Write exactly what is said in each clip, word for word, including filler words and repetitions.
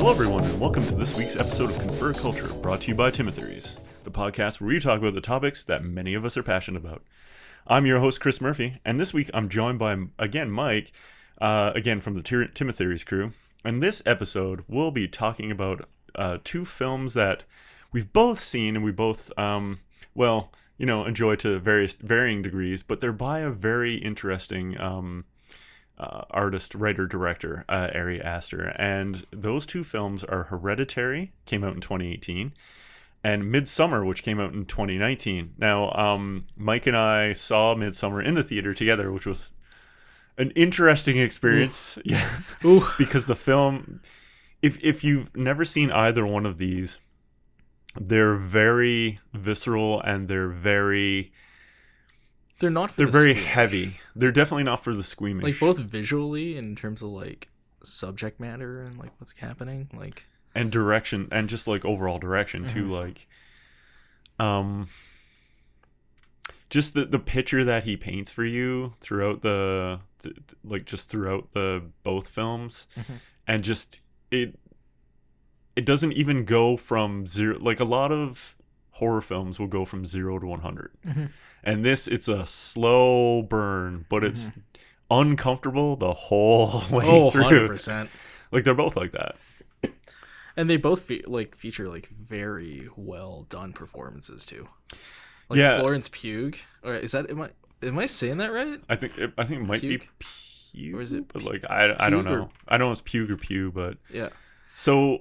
Hello everyone, and welcome to this week's episode of Confer Culture, brought to you by Timotheories, the podcast where we talk about the topics that many of us are passionate about. I'm your host, Chris Murphy, and this week I'm joined by, again, Mike, uh, again from the Timotheories crew. And this episode, we'll be talking about uh, two films that we've both seen and we both, um, well, you know, enjoy to various varying degrees, but they're by a very interesting um, uh, artist, writer, director, uh, Ari Aster. And those two films are Hereditary, came out in twenty eighteen, and Midsommar, which came out in twenty nineteen. Now, um, Mike and I saw Midsommar in the theater together, which was an interesting experience. Ooh. Yeah. Ooh. Because the film, if if you've never seen either one of these, they're very visceral and they're very they're not for they're the very squeamish. Heavy. They're definitely not for the squeamish. Like, both visually in terms of like subject matter and like what's happening, like, and direction, and just like overall direction too. Mm-hmm. Like um just the, the picture that he paints for you throughout the, th- like just throughout the both films. Mm-hmm. And just it it doesn't even go from zero. Like, a lot of horror films will go from zero to one hundred. Mm-hmm. And this, it's a slow burn, but it's mm-hmm. uncomfortable the whole way oh, through. Oh, one hundred percent. Like, they're both like that. And they both fe- like feature like very well done performances too. Like, yeah. Florence Pugh. Or is that am I am I saying that right? I think it, I think it might Pugh? be Pugh. Or is it but like I, I don't know. Or... I don't know if it's Pugh or Pugh, but yeah. So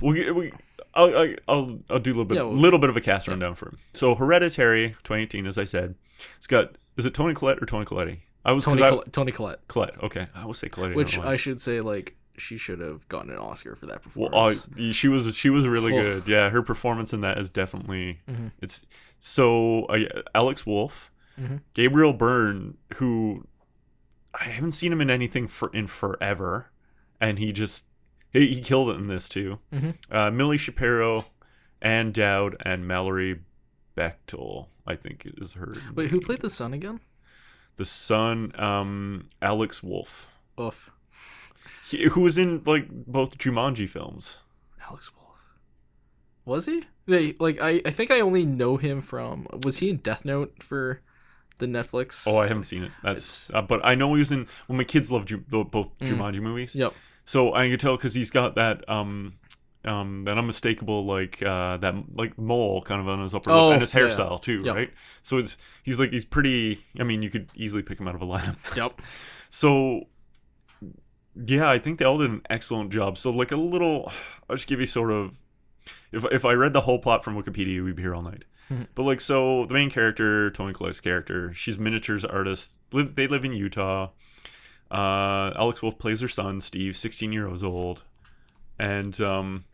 we we I'll I'll I'll do a little bit yeah, we'll... little bit of a cast rundown yeah. for him. So Hereditary twenty eighteen, as I said. It's got is it Toni Collette or Toni Collette? I was Toni Collette. I, Toni Collette. Collette. Okay. I will say Collette. Which I, I should say like she should have gotten an Oscar for that performance. Well, uh, she was she was really Oof. good. Yeah, her performance in that is definitely mm-hmm. it's so uh, Alex Wolff, mm-hmm. Gabriel Byrne, who I haven't seen him in anything for in forever, and he just he, he killed it in this too. Mm-hmm. Uh, Millie Shapiro, Ann Dowd, and Mallory Bechtel, I think is her. Wait, name. Who played the son again? The son, um, Alex Wolff. Oof. He, who was in like both Jumanji films. Alex Wolff. Was he? They, like I, I think I only know him from was he in Death Note for the Netflix? Oh, I haven't seen it. That's uh, but I know he was in well my kids love Ju- both Jumanji mm, movies. Yep. So I can tell because he's got that um um that unmistakable like uh that like mole kind of on his upper oh, lip and his hairstyle yeah. too, yep. right? So it's he's like he's pretty I mean you could easily pick him out of a lineup. Yep. So yeah, I think they all did an excellent job. So, like, a little... I'll just give you sort of... If if I read the whole plot from Wikipedia, we'd be here all night. But, like, so the main character, Toni Collette's character, she's a miniatures artist. Live, they live in Utah. Uh, Alex Wolff plays her son, Steve, sixteen years old. And, um...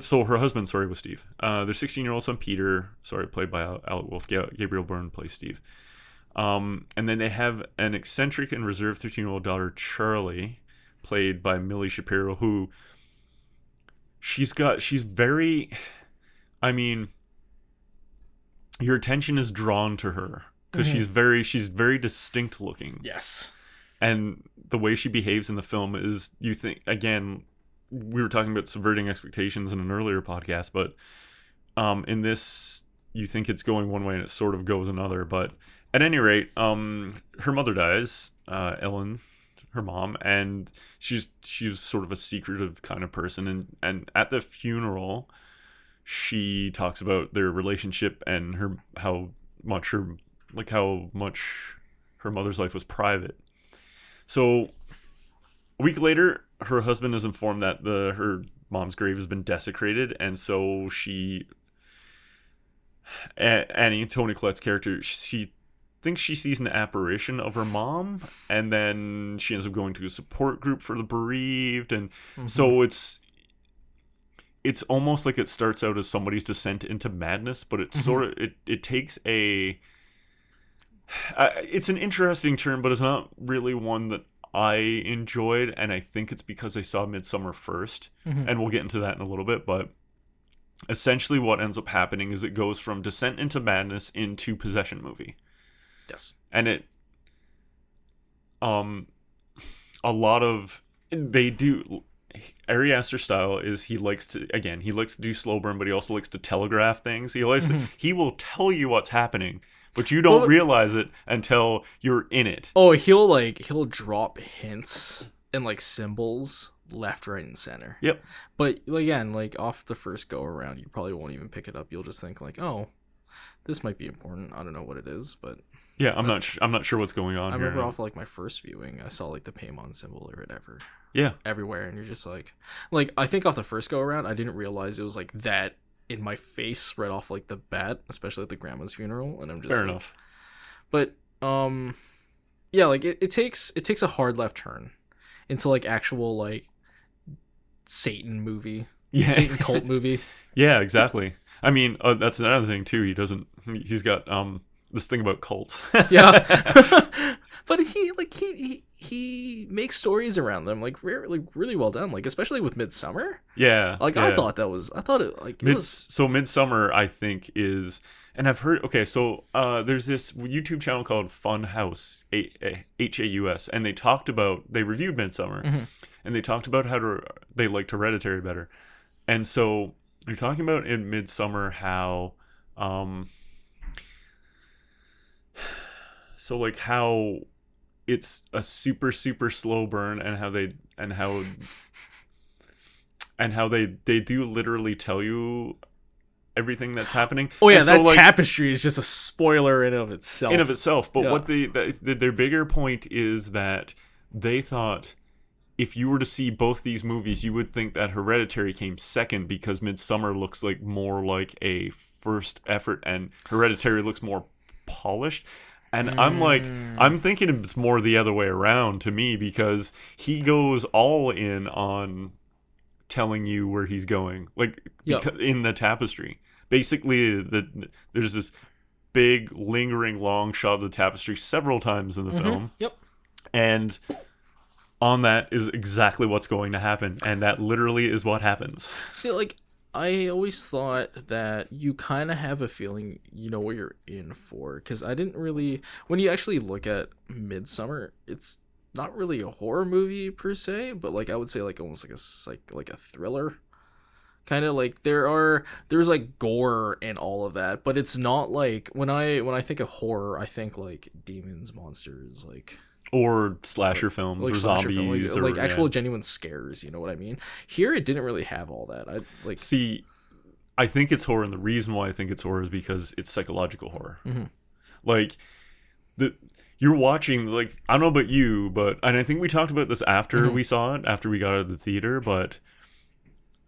so her husband, sorry, was Steve. Uh, their sixteen-year-old son, Peter, sorry, played by Alex Wolff. Gabriel Byrne plays Steve. Um, and then they have an eccentric and reserved thirteen-year-old daughter, Charlie, played by Millie Shapiro, who she's got, she's very, I mean, your attention is drawn to her because mm-hmm. she's very, she's very distinct looking. Yes. And the way she behaves in the film is, you think, again, we were talking about subverting expectations in an earlier podcast, but, um, in this, you think it's going one way and it sort of goes another, but... At any rate, um, her mother dies, uh, Ellen, her mom, and she's she's sort of a secretive kind of person. And, and at the funeral, she talks about their relationship and her how much her like how much her mother's life was private. So a week later, her husband is informed that the her mom's grave has been desecrated, and so she, Annie, Toni Collette's character, she. I think she sees an apparition of her mom, and then she ends up going to a support group for the bereaved, and mm-hmm. so it's it's almost like it starts out as somebody's descent into madness, but it's mm-hmm. sort of it it takes a uh, it's an interesting turn, but it's not really one that I enjoyed, and I think it's because I saw Midsommar first, mm-hmm. and we'll get into that in a little bit, but essentially what ends up happening is it goes from descent into madness into possession movie. Yes. And it, um, a lot of, they do, Ari Aster style is he likes to, again, he likes to do slow burn, but he also likes to telegraph things. He likes mm-hmm. to, he will tell you what's happening, but you don't well, realize it until you're in it. Oh, he'll like he'll drop hints and like symbols left, right, and center. Yep. But again, like off the first go around, you probably won't even pick it up. You'll just think like, oh, this might be important. I don't know what it is, but yeah, I'm not. Sh- I'm not sure what's going on. I remember here. Off like my first viewing, I saw like the Paimon symbol or whatever. Yeah, everywhere, and you're just like, like I think off the first go around, I didn't realize it was like that in my face right off like the bat, especially at the grandma's funeral, and I'm just fair like, enough. But um, yeah, like it, it takes it takes a hard left turn into like actual like Satan movie, yeah. Satan cult movie. Yeah, exactly. I mean, uh, that's another thing too. He doesn't. He's got um. This thing about cults. Yeah. But he like he, he he makes stories around them like really really well done, like especially with Midsommar. Yeah. Like yeah. I thought that was I thought it like it Mid- was so Midsommar I think is and I've heard okay, so uh there's this YouTube channel called Funhaus, H A U S, and they talked about they reviewed Midsommar mm-hmm. and they talked about how to they liked Hereditary better. And so they're talking about in Midsommar how um so like how it's a super super slow burn and how they and how and how they they do literally tell you everything that's happening. Oh yeah, and that so, like, tapestry is just a spoiler in of itself. In of itself, but yeah. what they the, their bigger point is that they thought if you were to see both these movies, you would think that Hereditary came second because Midsommar looks like more like a first effort and Hereditary looks more polished. And mm. I'm like, I'm thinking it's more the other way around to me because he goes all in on telling you where he's going, like yep. beca- in the tapestry. Basically, the there's this big lingering long shot of the tapestry several times in the mm-hmm. film. Yep. And on that is exactly what's going to happen, and that literally is what happens. See, like I always thought that you kind of have a feeling you know what you're in for, because I didn't really... When you actually look at Midsommar, it's not really a horror movie per se, but like I would say like almost like a like, like a thriller. Kind of like there are... There's like gore and all of that, but it's not like... When I when I think of horror, I think like demons, monsters, like... Or slasher like, films like or slasher zombies. Film, like, or, like actual yeah. genuine scares, you know what I mean? Here it didn't really have all that. I like See, I think it's horror, and the reason why I think it's horror is because it's psychological horror. Mm-hmm. Like, the you're watching, like, I don't know about you, but, and I think we talked about this after mm-hmm. we saw it, after we got out of the theater, but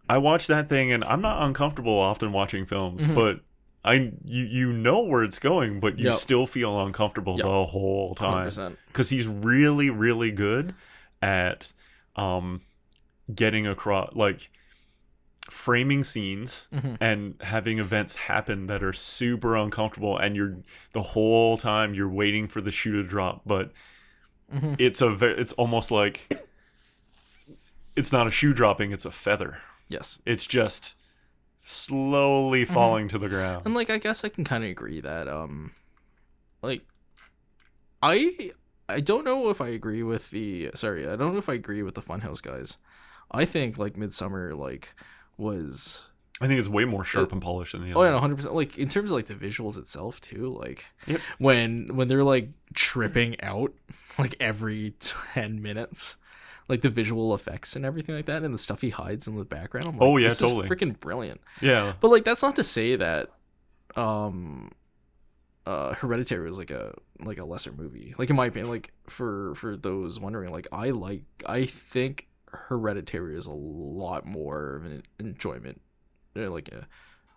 I watched that thing, and I'm not uncomfortable often watching films, mm-hmm. but... I you you know where it's going, but you yep. still feel uncomfortable yep. the whole time because he's really really good at um getting across like framing scenes mm-hmm. and having events happen that are super uncomfortable, and you're the whole time you're waiting for the shoe to drop, but mm-hmm. it's a ve- it's almost like it's not a shoe dropping, it's a feather. Yes, it's just slowly falling mm-hmm. to the ground. And like I guess I can kind of agree that um like I I don't know if I agree with the sorry I don't know if I agree with the Funhouse guys. I think like Midsommar like was I think it's way more sharp it, and polished than the other. Oh yeah, one hundred percent. Like in terms of like the visuals itself too, like yep. when when they're like tripping out like every ten minutes. Like the visual effects and everything like that, and the stuff he hides in the background. I'm like, oh yeah, this totally. Is freaking brilliant. Yeah. But like, that's not to say that, um, uh, Hereditary was like a like a lesser movie. Like in my opinion, like for for those wondering, like I like I think Hereditary is a lot more of an enjoyment. Like a, it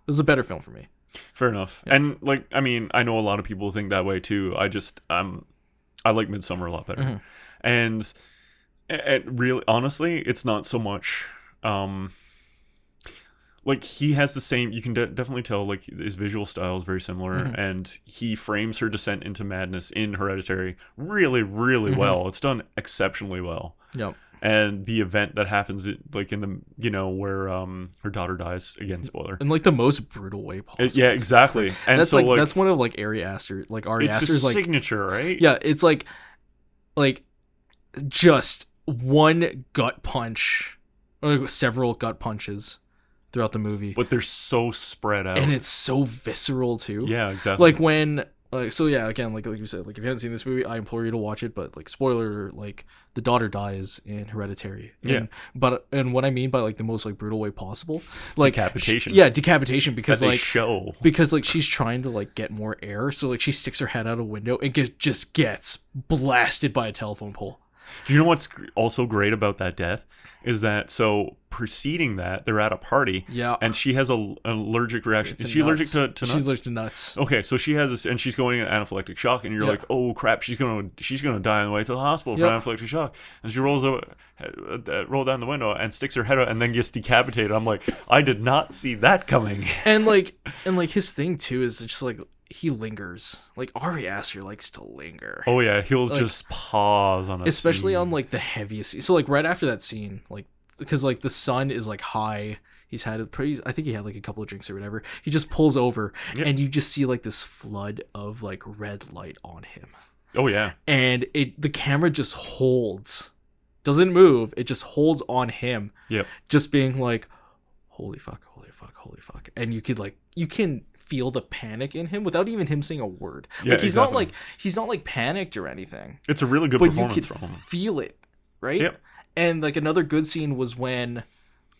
was a better film for me. Fair enough. Yeah. And like, I mean, I know a lot of people think that way too. I just um, I like Midsommar a lot better, mm-hmm. and. It really, honestly, it's not so much, um, like he has the same, you can de- definitely tell like his visual style is very similar mm-hmm. and he frames her descent into madness in Hereditary really, really mm-hmm. well. It's done exceptionally well. Yep. And the event that happens like in the, you know, where, um, her daughter dies again, spoiler. In like the most brutal way possible. It, yeah, exactly. And that's so like, like, that's one of like Ari Aster, like Ari Aster's like signature, right? Yeah. It's like, like just. One gut punch Like, several gut punches throughout the movie. But they're so spread out. And it's so visceral, too. Yeah, exactly. Like, when... Like, so, yeah, again, like like you said, like, if you haven't seen this movie, I implore you to watch it, but, like, spoiler, like, the daughter dies in Hereditary. And, yeah. But, and what I mean by, like, the most, like, brutal way possible. Like, decapitation. She, yeah, decapitation, because, like... show. Because, like, she's trying to, like, get more air, so, like, she sticks her head out a window and get, just gets blasted by a telephone pole. Do you know what's also great about that death? Is that, so, preceding that, they're at a party. Yeah. And she has a, an allergic reaction. Is she nuts. allergic to, to nuts? She's allergic to nuts. Okay, so she has this, and she's going into anaphylactic shock, and you're yeah. like, oh, crap, she's going to she's gonna die on the way to the hospital yeah. for anaphylactic shock. And she rolls up, roll down the window and sticks her head out and then gets decapitated. I'm like, I did not see that coming. And, like, and like his thing, too, is just, like, he lingers. Like, Ari Aster likes to linger. Oh, yeah. He'll like, just pause on a Especially scene. on, like, the heaviest. So, like, right after that scene, like, because, like, the sun is, like, high. He's had a pretty... I think he had, like, a couple of drinks or whatever. He just pulls over, yep. and you just see, like, this flood of, like, red light on him. Oh, yeah. And it the camera just holds. Doesn't move. It just holds on him. Yeah. Just being, like, holy fuck, holy fuck, holy fuck. And you could, like... You can... feel the panic in him without even him saying a word. Like, yeah, he's exactly. not like he's not like panicked or anything. It's a really good but performance you from him. Feel it, right? Yep. And like another good scene was when,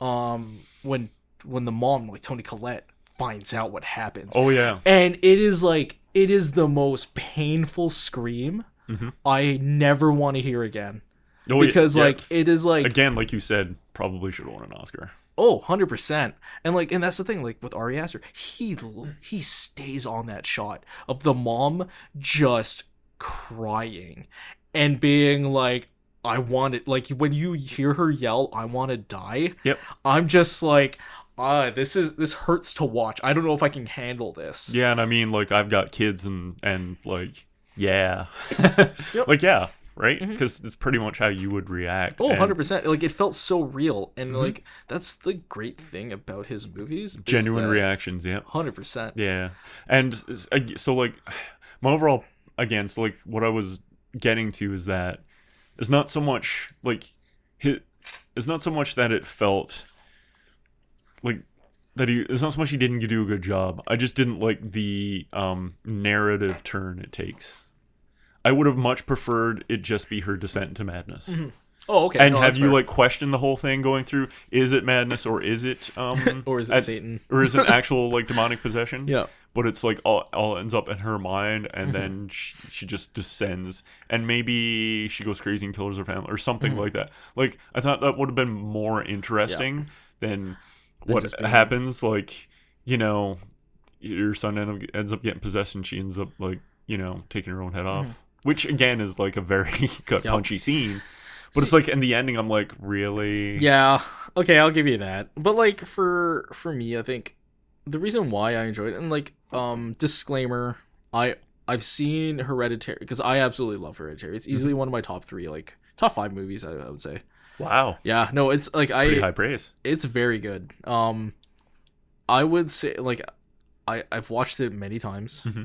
um, when when the mom, like Toni Collette, finds out what happens. Oh yeah. And it is like it is the most painful scream mm-hmm. I never want to hear again. Oh, because yeah, like yeah. it is like again, like you said, probably should have won an Oscar. Oh, one hundred percent. And like and that's the thing, like with Ari Aster, he he stays on that shot of the mom just crying and being like, I want it. Like when you hear her yell, I want to die. Yep. I'm just like, ah, this is this hurts to watch. I don't know if I can handle this. Yeah, and I mean like I've got kids and and like yeah. yep. Like yeah. Right? Because mm-hmm. it's pretty much how you would react. Oh, and one hundred percent. Like, it felt so real. And, mm-hmm. like, that's the great thing about his movies. Genuine reactions, yeah. one hundred percent. Yeah. And so, like, my overall, again, so, like, what I was getting to is that it's not so much, like, it's not so much that it felt, like, that he, it's not so much he didn't do a good job. I just didn't like the um, narrative turn it takes. I would have much preferred it just be her descent into madness. Mm-hmm. Oh, okay. And no, have you fair. like questioned the whole thing going through? Is it madness or is it um or is it ad- Satan or is it actual like demonic possession? Yeah. But it's like all, all ends up in her mind, and then she, she just descends, and maybe she goes crazy and kills her family or something mm-hmm. like that. Like I thought that would have been more interesting yeah. than that what happens. Being... Like you know, your son end up, ends up getting possessed, and she ends up like you know taking her own head off. Mm-hmm. Which, again, is, like, a very gut-punchy yep. scene. But See, it's, like, in the ending, I'm like, really? Yeah. Okay, I'll give you that. But, like, for for me, I think the reason why I enjoyed it, and, like, um, disclaimer, I, I've seen Hereditary, because I absolutely love Hereditary. It's easily mm-hmm. one of my top three, like, top five movies, I, I would say. Wow. Yeah, no, it's, like, That's I... pretty high praise. It's very good. Um, I would say, like, I, I've watched it many times. Mm-hmm.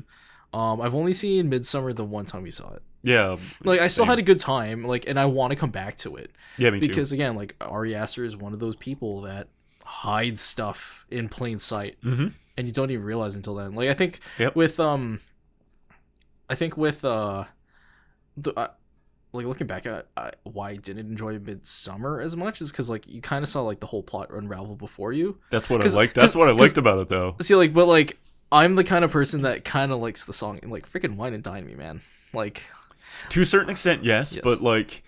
Um, I've only seen Midsommar the one time we saw it. Yeah. Like, I still same. had a good time, like, and I want to come back to it. Yeah, me because, too. Because, again, like, Ari Aster is one of those people that hides stuff in plain sight. Mm-hmm. And you don't even realize until then. Like, I think yep. with, um, I think with, uh, the, uh, like, looking back at uh, why I didn't enjoy Midsommar as much is because, like, you kind of saw, like, the whole plot unravel before you. That's what I liked. That's what I liked about it, though. See, like, but, like... I'm the kind of person that kind of likes the song, like, freaking Wine and Dine Me, man. Like, to a certain extent, yes, yes, but, like,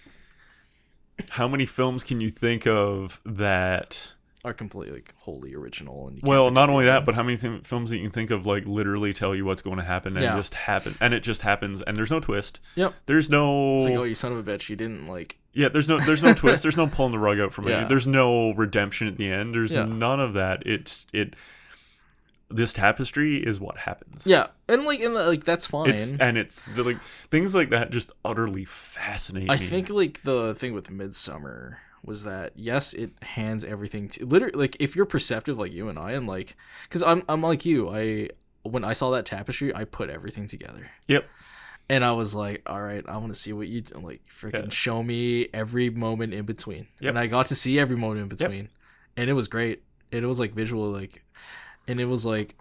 how many films can you think of that are completely, like, wholly original? And you well, not only that, but how many th- films that you can think of, like, literally tell you what's going to happen and yeah. it just happen, and it just happens, and there's no twist. Yep. There's no... It's like, oh, you son of a bitch, you didn't, like... Yeah, there's no there's no twist, there's no pulling the rug out from yeah. it, there's no redemption at the end, there's yeah. none of that. It's... it. This tapestry is what happens. Yeah, and like, and like that's fine. It's, and it's the, like things like that just utterly fascinating. I think like the thing with Midsommar was that yes, it hands everything to literally like if you're perceptive like you and I and like because I'm I'm like you. I when I saw that tapestry, I put everything together. Yep. And I was like, all right, I want to see what you do. Like, freaking yeah. show me every moment in between. Yep. And I got to see every moment in between. Yep. And it was great. And it was like visual, like, and it was like,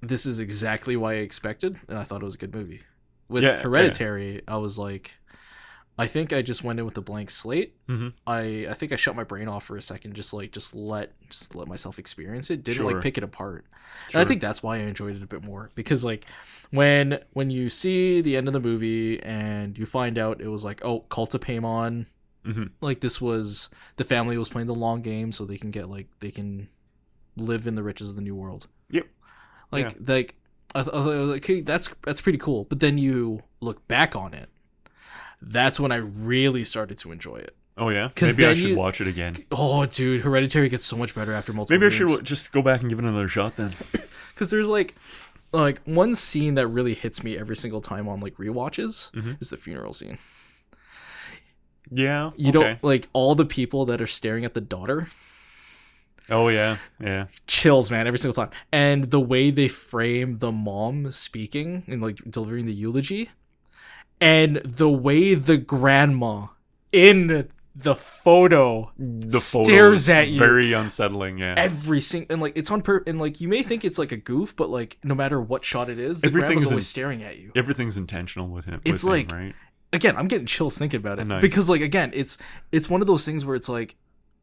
this is exactly what I expected. And I thought it was a good movie. With yeah, Hereditary, yeah. I was like, I think I just went in with a blank slate. Mm-hmm. I, I think I shut my brain off for a second, just like just let just let myself experience it. Didn't sure. like pick it apart. Sure. And I think that's why I enjoyed it a bit more, because like when when you see the end of the movie and you find out it was like, oh, Cult of Paimon, mm-hmm. like this was the family was playing the long game so they can get like they can live in the riches of the new world. Yep. Like yeah. like I, I was like, okay, that's that's pretty cool. But then you look back on it. That's when I really started to enjoy it. Oh, yeah? Maybe I should you, watch it again. Oh, dude, Hereditary gets so much better after multiple Maybe years. I should just go back and give it another shot then. Because there's, like, like one scene that really hits me every single time on, like, rewatches mm-hmm. is the funeral scene. Yeah, You okay. don't, like, all the people that are staring at the daughter. Oh, yeah, yeah. Chills, man, every single time. And the way they frame the mom speaking and, like, delivering the eulogy. And the way the grandma in the photo the stares photo at you, very unsettling. Yeah, every single and like it's on per and like you may think it's like a goof, but like no matter what shot it is, the grandma's always in- staring at you. Everything's intentional with him. It's with like him, right? Again, I'm getting chills thinking about it nice. because like again, it's it's one of those things where it's like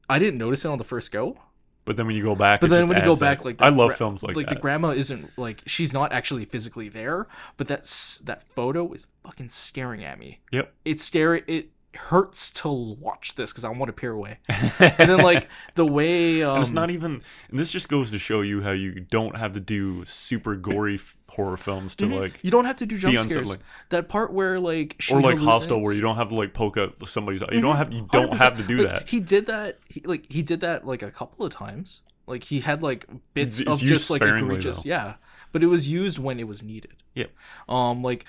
I didn't notice it on the first go. But then when you go back, but it then just when you go back, up. like the, I love films like, like that. The grandma isn't like she's not actually physically there, but that's that photo is fucking staring at me. Yep, it's staring. It hurts to watch this because I want to peer away. And then like the way um, and it's not even. And this just goes to show you how you don't have to do super gory f- horror films to mm-hmm. like. You don't have to do jump scares. That part where like she or like hallucinates. Hostel, where you don't have to like poke out somebody's. Mm-hmm. You don't have. You don't one hundred percent have to do like, that. He did that. He, like he did that like a couple of times. Like he had like bits it's of just like egregious. Though. Yeah, but it was used when it was needed. Yeah. Um. Like.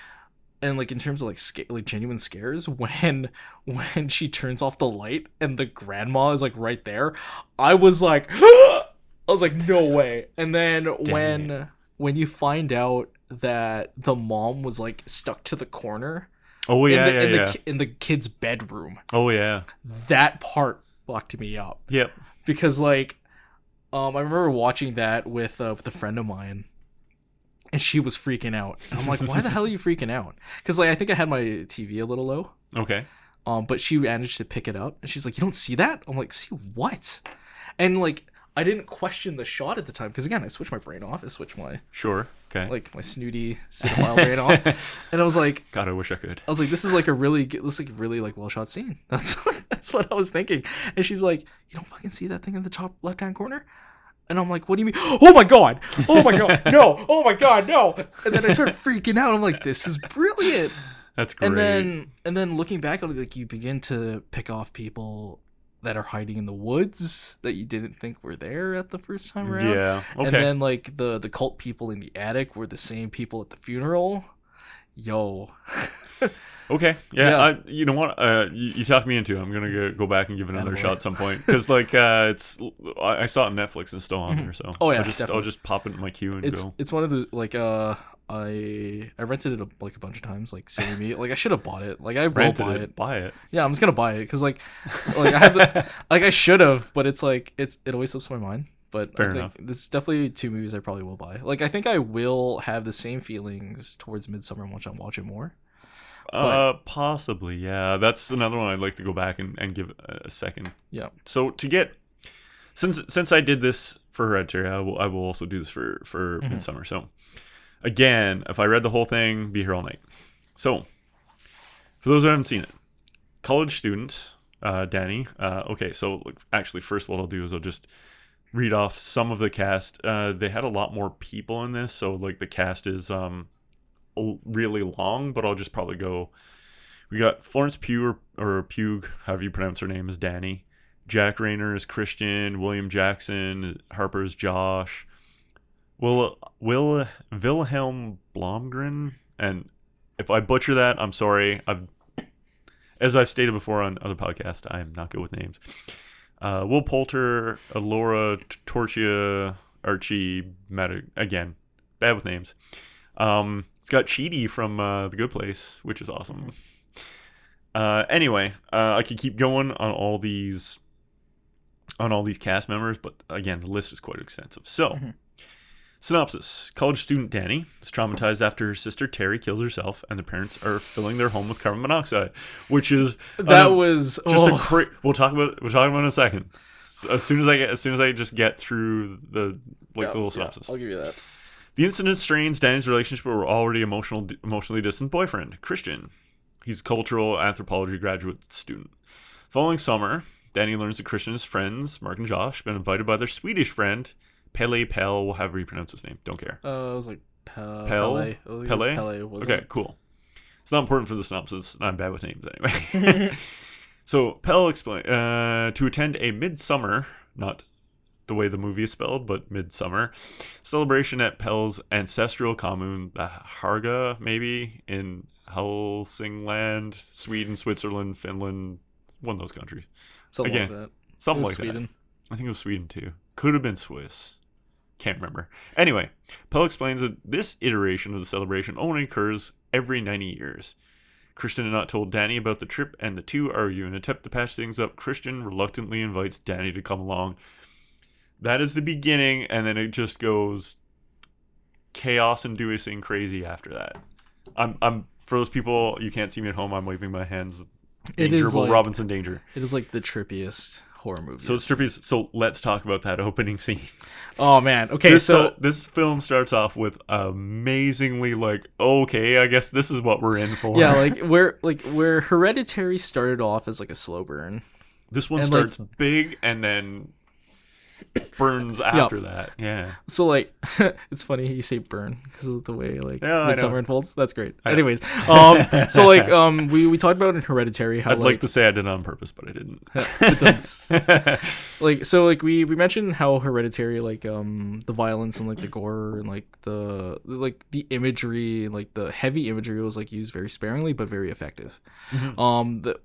And like in terms of like sca- like genuine scares, when when she turns off the light and the grandma is like right there, I was like, I was like, no way. And then Dang. when when you find out that the mom was like stuck to the corner, oh yeah, in the, yeah, in, yeah. The, in the kid's bedroom, oh yeah, that part fucked me up. Yep, because like, um, I remember watching that with uh, with a friend of mine. And she was freaking out. And I'm like, why the hell are you freaking out? Because like I think I had my T V a little low. Okay. Um, but she managed to pick it up. And she's like, you don't see that? I'm like, see what? And like I didn't question the shot at the time. Because again, I switched my brain off. I switched my... Sure. Okay. Like my snooty cinephile brain off. And I was like... God, I wish I could. I was like, this is like a really good, this is like a really like well-shot scene. That's, that's what I was thinking. And she's like, you don't fucking see that thing in the top left-hand corner? And I'm like, what do you mean? Oh my God. Oh my God. No. Oh my God. No. And then I started freaking out. I'm like, this is brilliant. That's great. And then, and then looking back on it, like you begin to pick off people that are hiding in the woods that you didn't think were there at the first time around. Yeah. Okay. And then like the, the cult people in the attic were the same people at the funeral. Yo. Okay. Yeah, yeah. I, you know what? Uh, you, you talked me into it. I'm going to go back and give it another Definitely. shot at some point. Because, like, uh, it's I, I saw it on Netflix and it's still on there. So oh, yeah, I'll just, I'll just pop it in my queue and it's, go. It's one of those, like, uh, I I rented it, a, like, a bunch of times. Like, silly me. Like, I should have bought it. Like, I will rented buy it. it. Buy it. Yeah, I'm just going to buy it. Because, like, like, I have the, like, I should have. But it's, like, it's it always slips my mind. But Fair I think enough. This is definitely two movies I probably will buy. Like, I think I will have the same feelings towards Midsommar once I watch it more. But, uh, possibly, yeah. That's another one I'd like to go back and, and give a second. Yeah. So to get, since since I did this for Hereditary, I will I will also do this for for mm-hmm. Midsommar. So again, if I read the whole thing, be here all night. So for those who haven't seen it, college student uh, Danny. Uh, okay, so actually, first what I'll do is I'll just read off some of the cast. Uh, they had a lot more people in this, so like the cast is um. really long, but I'll just probably go. We got Florence Pugh or, or Pugh, however you pronounce her name, is Danny. Jack Rayner is Christian. William Jackson Harper is Josh. Will Will Wilhelm Blomgren, and if I butcher that, I'm sorry. I've as I've stated before on other podcasts, I am not good with names. Uh, Will Poulter, Laura Torchia, Archie Matter again, bad with names. Um, It's got Chidi from uh, The Good Place, which is awesome. Uh, anyway, uh, I could keep going on all these on all these cast members, but again, the list is quite extensive. So, mm-hmm. synopsis. College student Danny is traumatized after her sister Terry kills herself, and the parents are filling their home with carbon monoxide, which is... That um, was... just oh. a cra- We'll talk about We'll talk about it in a second. As soon as I get, as soon as I just get through the like yeah, the little synopsis. Yeah, I'll give you that. The incident strains Danny's relationship with her already emotional, emotionally distant boyfriend, Christian. He's a cultural anthropology graduate student. Following summer, Danny learns that Christian and his friends, Mark and Josh, have been invited by their Swedish friend, Pelle, Pelle, however you pronounce his name. Don't care. Uh, I was like, Pelle. Pelle? Pelle? Pelle? Pelle was okay, it? cool. It's not important for the synopsis. I'm bad with names anyway. So, Pelle explained, uh, to attend a Midsommar, not the way the movie is spelled, but Midsommar, celebration at Pelle's ancestral commune, the Hårga, maybe, in Hälsingland, Sweden, Switzerland, Finland, one of those countries. Something Again, like that. Something like Sweden. that. I think it was Sweden, too. Could have been Swiss. Can't remember. Anyway, Pelle explains that this iteration of the celebration only occurs every ninety years. Christian had not told Danny about the trip, and the two argue. In an attempt to patch things up, Christian reluctantly invites Danny to come along. That is the beginning, and then it just goes chaos-inducing crazy after that. I'm, I'm for those people, you can't see me at home, I'm waving my hands. Danger, it is like, Robinson Danger. It is like the trippiest horror movie. So it's trippiest. So let's talk about that opening scene. Oh, man. Okay, this so... St- this film starts off with amazingly, like, okay, I guess this is what we're in for. Yeah, like, where, like, where Hereditary started off as, like, a slow burn. This one and starts like, big and then... burns after yep. that yeah so like it's funny you say burn because of the way like yeah, Midsommar unfolds. That's great. Anyways, um so like um we we talked about in Hereditary how I'd like, like to say I did it on purpose but I didn't. It does. Like so like we we mentioned how Hereditary like um the violence and like the gore and like the like the imagery and like the heavy imagery was like used very sparingly but very effective. Mm-hmm. um the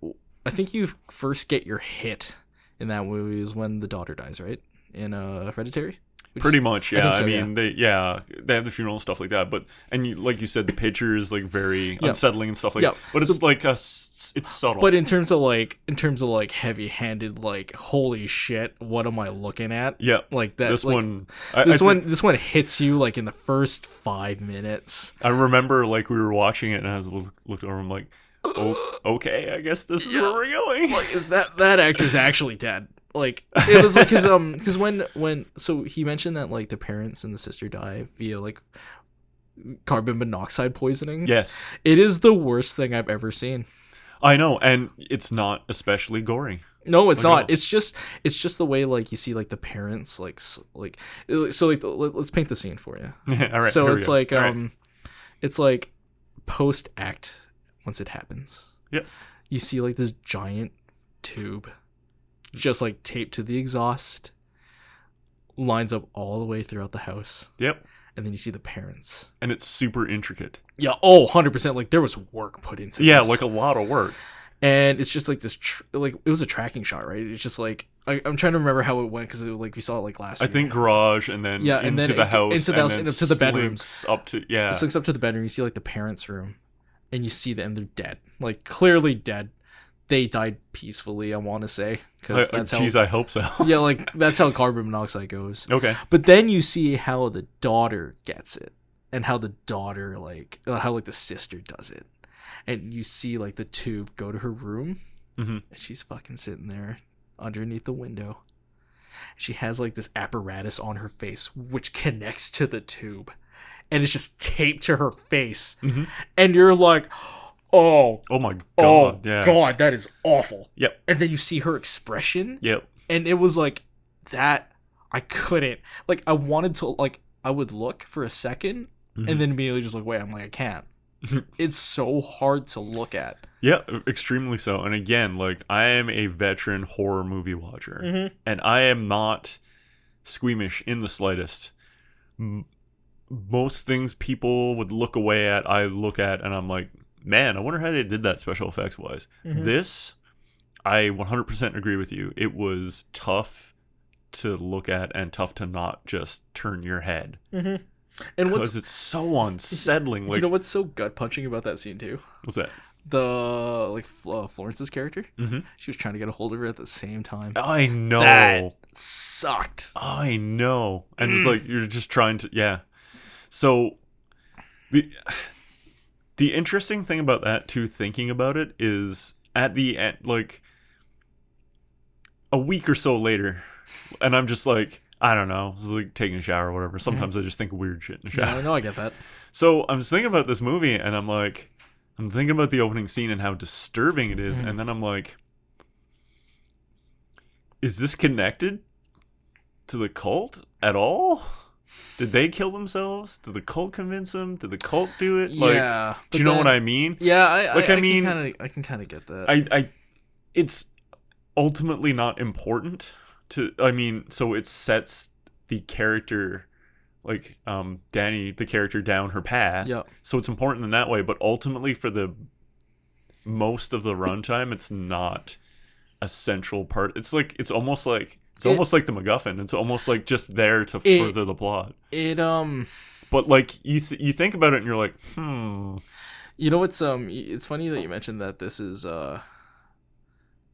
I think you first get your hit in that movie is when the daughter dies, right? In uh, Hereditary? Pretty much, yeah. I, so, I mean, yeah. they yeah they have the funeral and stuff like that. But and you, like you said, the picture is like very yep. unsettling and stuff like. Yep. that. But so, it's like a, it's subtle. But in terms of like in terms of like heavy-handed, like holy shit, what am I looking at? Yeah, like that. This like, one, I, this I one, think, this one hits you like in the first five minutes. I remember like we were watching it and I was look, looked over and I'm like, oh, okay, I guess this is yeah. where we're going. Like, is that that actor's actually dead? Like it was like because um because when when so he mentioned that like the parents and the sister die via like carbon monoxide poisoning. Yes, it is the worst thing I've ever seen. I know, and it's not especially gory. No, it's like, not. No. It's just it's just the way like you see like the parents like like so like let's paint the scene for you. All right. So it's like um, right. it's like post act once it happens. Yeah. You see like this giant tube. Just like taped to the exhaust, lines up all the way throughout the house. Yep. And then you see the parents. And it's super intricate. Yeah. Oh, one hundred percent. Like there was work put into yeah, this. Yeah, like a lot of work. And it's just like this, tr- like it was a tracking shot, right? It's just like, I, I'm trying to remember how it went because like we saw it like last I year. I think garage and then, yeah, into, and then the house, into the and house. Into the house, into the bedrooms. Up to, yeah. It slinks up to the bedroom. You see like the parents' room and you see them. They're dead. Like clearly dead. They died peacefully, I want to say. Because that's how. Jeez, I hope so. Yeah, like that's how carbon monoxide goes. Okay. But then you see how the daughter gets it, and how the daughter like how like the sister does it, and you see like the tube go to her room, mm-hmm. and she's fucking sitting there underneath the window. She has like this apparatus on her face which connects to the tube, and it's just taped to her face, mm-hmm. and you're like. Oh, oh my god. Oh yeah. God, that is awful. Yep. And then you see her expression. Yep. And it was like that I couldn't like I wanted to like I would look for a second mm-hmm. and then immediately just like wait, I'm like I can't. It's so hard to look at. Yeah, extremely so. And again, like I am a veteran horror movie watcher mm-hmm. and I am not squeamish in the slightest. M- most things people would look away at, I look at and I'm like man, I wonder how they did that special effects wise. Mm-hmm. This, I one hundred percent agree with you. It was tough to look at and tough to not just turn your head. Mm-hmm. And what's it's so unsettling. Like, you know what's so gut punching about that scene too? What's that? The like uh, Florence's character. Mm-hmm. She was trying to get a hold of her at the same time. I know. That sucked. I know. And it's like you're just trying to yeah. So the the interesting thing about that too, thinking about it, is at the end, like a week or so later, and I'm just like, I don't know, it's like taking a shower or whatever. Sometimes I just think weird shit in the shower. No, no, I get that. So I'm just thinking about this movie, and I'm like, I'm thinking about the opening scene and how disturbing it is, mm-hmm. and then I'm like, is this connected to the cult at all? Did they kill themselves? Did the cult convince them? Did the cult do it? Like, yeah. Do you know then, what I mean? Yeah, I, like, I, I, I mean, can kinda, I can kind of get that. I, I, it's ultimately not important. To, I mean, so it sets the character, like um, Danny, the character, down her path. Yeah. So it's important in that way, but ultimately for the most of the runtime, it's not a central part. It's like it's almost like it's it, almost like the MacGuffin. It's almost like just there to it, further the plot. It um. But like you, th- you think about it, and you're like, hmm. You know, it's um, it's funny that you mentioned that this is uh.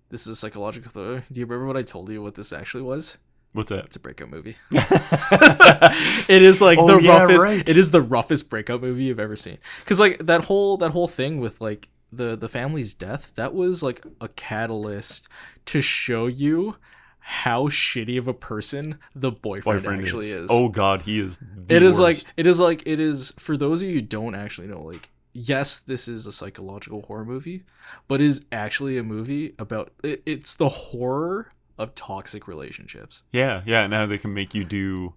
This is a psychological thriller. Do you remember what I told you what this actually was? What's that? It's a breakout movie. It is like oh, the yeah, roughest. Right. It is the roughest breakout movie you've ever seen. Because like that whole that whole thing with like the the family's death, that was like a catalyst to show you how shitty of a person the boyfriend, boyfriend actually is. is. Oh God, he is. The it is worst. like it is like it is for those of you who don't actually know like. Yes, this is a psychological horror movie, but is actually a movie about it, it's the horror of toxic relationships. Yeah, yeah, and how they can make you do,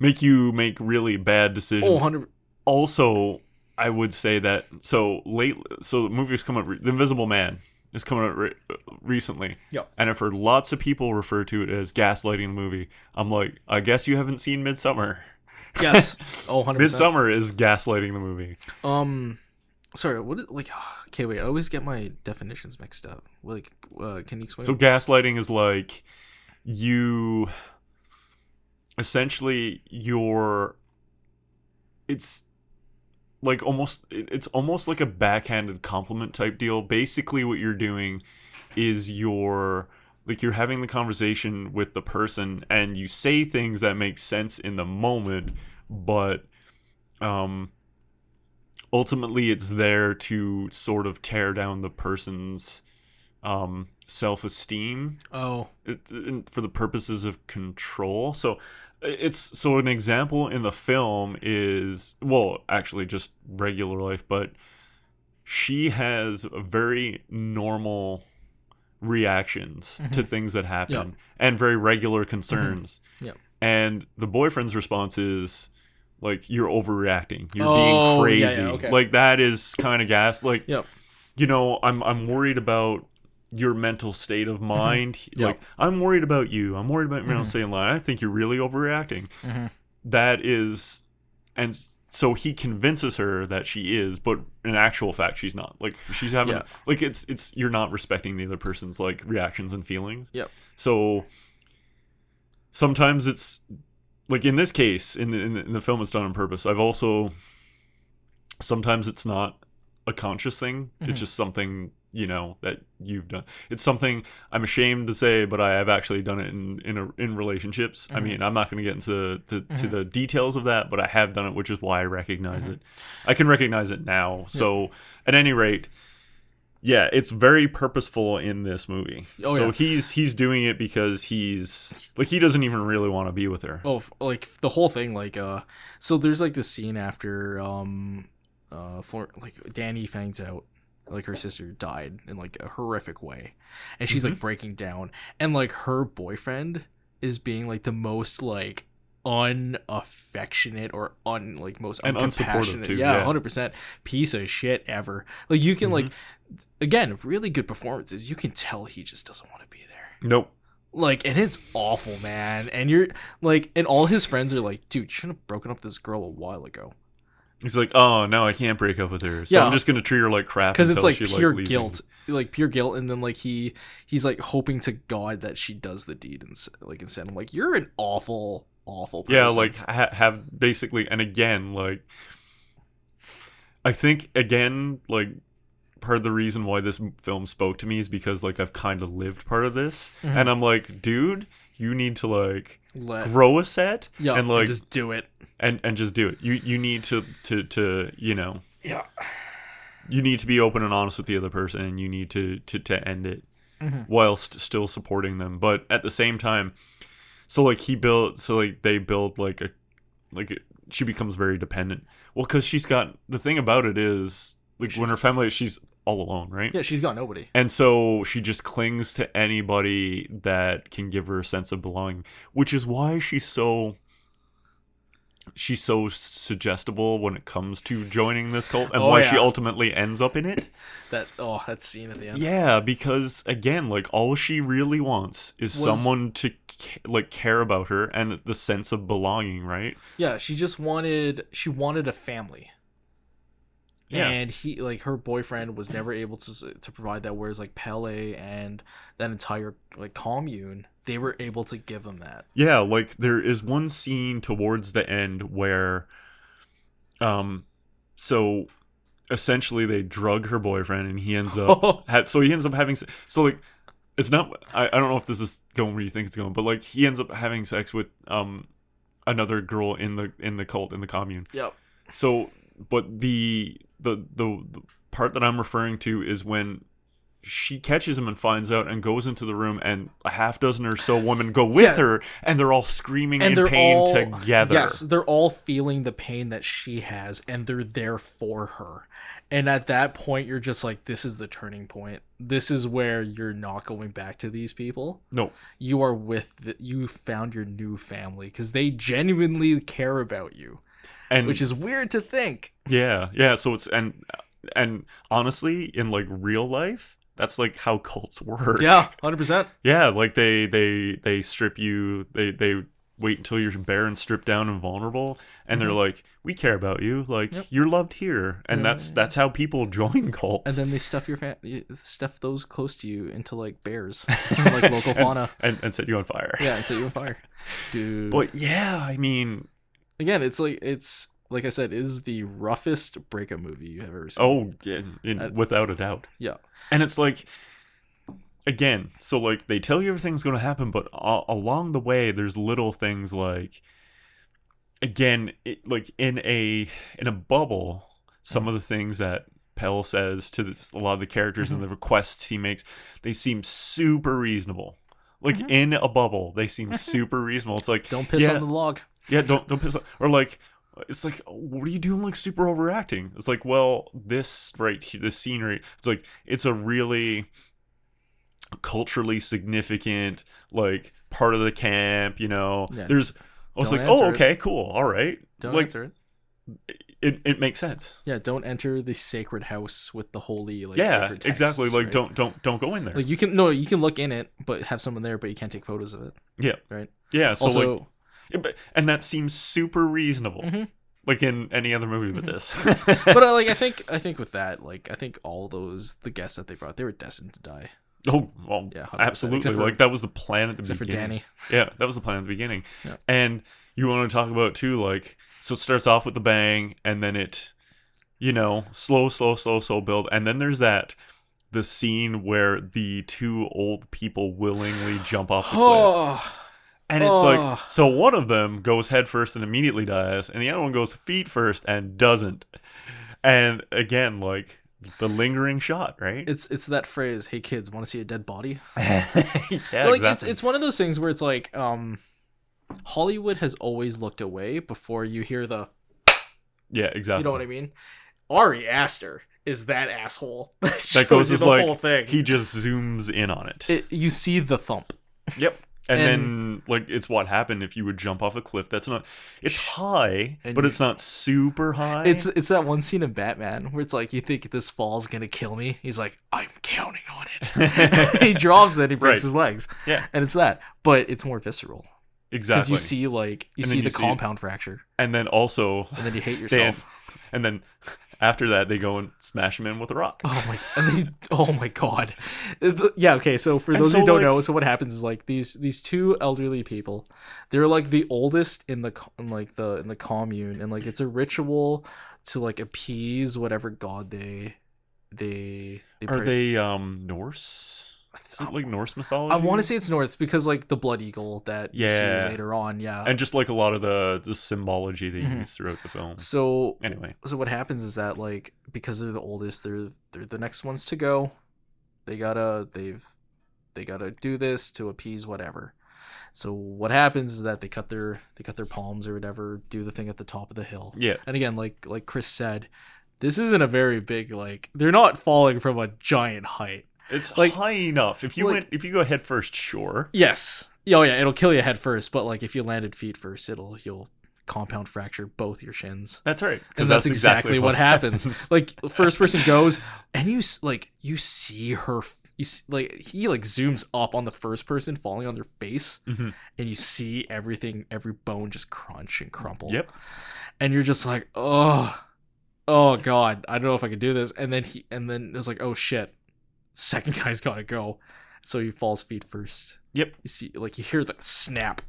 make you make really bad decisions. Oh, one hundred percent. Also, I would say that so late. So the movie's come up. The Invisible Man is coming out re- recently. Yeah, and I've heard lots of people refer to it as gaslighting the movie. I'm like, I guess you haven't seen Midsommar. Yes. Oh, one hundred percent. Midsommar is gaslighting the movie. Um, sorry, what is, like, okay, wait, I always get my definitions mixed up. Like, uh, can you explain? So gaslighting is like you, essentially, you're, it's like almost, it's almost like a backhanded compliment type deal. Basically what you're doing is you're, like you're having the conversation with the person and you say things that make sense in the moment, but um, ultimately it's there to sort of tear down the person's um, self-esteem. Oh, it, it, for the purposes of control. So it's so an example in the film is, well, actually just regular life, but she has a very normal reactions mm-hmm. to things that happen yep. and very regular concerns. Mm-hmm. Yep. And the boyfriend's response is like, you're overreacting. You're oh, being crazy. Yeah, yeah, okay. Like that is kind of gas. Like, yep. you know, I'm, I'm worried about your mental state of mind. Mm-hmm. Yep. Like I'm worried about you. I'm worried about your mental mm-hmm. state of mind. I think you're really overreacting. Mm-hmm. That is. And so he convinces her that she is, but in actual fact, she's not. Like she's having, yeah. like it's it's you're not respecting the other person's like reactions and feelings. Yep. So sometimes it's like in this case, in the, in the in the film, it's done on purpose. I've also sometimes it's not a conscious thing. Mm-hmm. It's just something you know that you've done. It's something I'm ashamed to say, but I have actually done it in in a, in relationships. Mm-hmm. I mean, I'm not going to get into the, mm-hmm. to the details of that, but I have done it, which is why I recognize mm-hmm. it. I can recognize it now. So, yeah. At any rate, yeah, it's very purposeful in this movie. Oh, so yeah. he's he's doing it because he's like he doesn't even really want to be with her. Oh, like the whole thing. Like, uh, so there's like this scene after um, uh, Flor- like Danny finds out. Like her sister died in like a horrific way and she's mm-hmm. like breaking down and like her boyfriend is being like the most like unaffectionate or un like most and uncompanionate too, yeah, yeah one hundred percent piece of shit ever. Like you can mm-hmm. like again really good performances, you can tell he just doesn't want to be there. Nope. Like, and it's awful, man. And you're like, and all his friends are like, dude, you should have broken up with this girl a while ago. He's like, oh, no, I can't break up with her. So yeah. I'm just going to treat her like crap. Because it's like she, pure like, guilt. Like pure guilt. And then like he he's like hoping to God that she does the deed. And like instead, I'm like, you're an awful awful person. Yeah, like, ha- have basically, and again, like, I think, again, like, part of the reason why this film spoke to me is because, like, I've kind of lived part of this. Mm-hmm. And I'm like, dude, you need to, like, Let. grow a set. Yep, and, like, and just do it. And and just do it. You you need to, to, to, you know. Yeah. You need to be open and honest with the other person, and you need to, to, to end it mm-hmm. whilst still supporting them. But at the same time, so, like, he built, so, like, they build, like, a, like, a, she becomes very dependent. Well, because she's got, the thing about it is, like, she's, when her family, she's all alone, right? Yeah, she's got nobody. And so she just clings to anybody that can give her a sense of belonging, which is why she's so... she's so suggestible when it comes to joining this cult, and oh, why yeah. she ultimately ends up in it. That oh, that scene at the end. Yeah, because again, like, all she really wants is Was, someone to like care about her and the sense of belonging, right? Yeah, she just wanted she wanted a family. Yeah. And he like her boyfriend was never able to to provide that. Whereas like Pelle and that entire like commune, they were able to give him that. Yeah, like there is one scene towards the end where, um, so essentially they drug her boyfriend, and he ends up ha- so he ends up having se- so like it's not I, I don't know if this is going where you think it's going, but like he ends up having sex with um another girl in the in the cult in the commune. Yep. So, but the the the, the part that I'm referring to is when she catches him and finds out and goes into the room, and a half dozen or so women go with yeah. her, and they're all screaming and in pain all, together. Yes, they're all feeling the pain that she has, and they're there for her. And at that point, you're just like, this is the turning point. This is where you're not going back to these people. No. You are with, the, you found your new family, because they genuinely care about you, and which is weird to think. Yeah, yeah, so it's, and and honestly, in like real life, that's like how cults work. Yeah, one hundred percent. Yeah, like they they they strip you, they they wait until you're bare and stripped down and vulnerable, and mm-hmm. they're like, we care about you, like yep. you're loved here, and yeah, that's yeah. that's how people join cults. And then they stuff your fa- stuff those close to you into like bears, like local fauna, and, and and set you on fire. Yeah, and set you on fire, dude. But yeah, I mean, again, it's like it's. Like I said, it is the roughest breakup movie you have ever seen. Oh, yeah, in, uh, without a doubt. Yeah. And it's like, again, so like they tell you everything's going to happen, but a- along the way, there's little things like, again, it, like in a in a bubble, some of the things that Pell says to this, a lot of the characters mm-hmm. and the requests he makes, they seem super reasonable. Like mm-hmm. in a bubble, they seem super reasonable. It's like, don't piss yeah, on the log. Yeah, don't don't piss on, or like. It's like, what are you doing, like, super overacting? It's like, well, this right here, this scenery, it's like, it's a really culturally significant, like, part of the camp, you know? Yeah. There's, I was don't like, oh, okay, it. cool, all right. Don't like, answer it. It it makes sense. Yeah, don't enter the sacred house with the holy, like, yeah, sacred texts, exactly, like, right? don't, don't, don't go in there. Like, you can, no, you can look in it, but have someone there, but you can't take photos of it. Yeah. Right? Yeah, so, also, like. And that seems super reasonable, mm-hmm. like in any other movie but this. But uh, like I think, I think with that, like I think all those the guests that they brought, they were destined to die. Oh, well, yeah, absolutely. For, like that was the plan at the except beginning. Except for Danny. Yeah, that was the plan at the beginning. Yeah. And you want to talk about too, like so it starts off with a bang, and then it, you know, slow, slow, slow, slow build, and then there's that. The scene where the two old people willingly jump off the cliff. And it's oh. like, so one of them goes head first and immediately dies, and the other one goes feet first and doesn't. And again, like the lingering shot, right? It's it's that phrase, "Hey kids, want to see a dead body?" Yeah, like exactly. it's it's one of those things where it's like, um, Hollywood has always looked away before you hear the. Yeah, exactly. You know what I mean? Ari Aster is that asshole that, that goes you the like, whole thing. He just zooms in on it. it you see the thump. Yep. And, and then, like, it's what happened if you would jump off a cliff. That's not... It's high, but you, it's not super high. It's it's that one scene in Batman where it's like, you think this fall's gonna kill me? He's like, I'm counting on it. He drops it, he breaks right. his legs. Yeah. And it's that. But it's more visceral. Exactly. Because you see, like, you see you the see compound it. fracture. And then also... And then you hate yourself. They, and then after that, they go and smash him in with a rock. Oh, my and they, oh my God. Yeah, okay, so for those so, who don't like, know, so what happens is, like, these these two elderly people, they're, like, the oldest in the, in like, the in the commune. And, like, it's a ritual to, like, appease whatever god they... they, they Are they um, Norse? Is it like Norse mythology? I want to say it's Norse because like the blood eagle that yeah. you see later on, yeah, and just like a lot of the, the symbology they mm-hmm. use throughout the film. So anyway, so what happens is that like because they're the oldest, they're they're the next ones to go. They gotta they've they gotta do this to appease whatever. So what happens is that they cut their they cut their palms or whatever, do the thing at the top of the hill. Yeah, and again, like like Chris said, this isn't a very big like they're not falling from a giant height. It's like, high enough. If you like, went, if you go head first, sure. Yes. Oh yeah, it'll kill you head first. But like, if you landed feet first, it'll you'll compound fracture both your shins. That's right. Because that's, that's exactly, exactly what, what happens. happens. Like, first person goes, and you like you see her. You see, like he like zooms up on the first person falling on their face, mm-hmm. and you see everything, every bone just crunch and crumple. Yep. And you're just like, oh, oh God, I don't know if I can do this. And then he, and then it's like, oh shit. Second guy's gotta go, so he falls feet first. Yep. You see, like you hear the snap.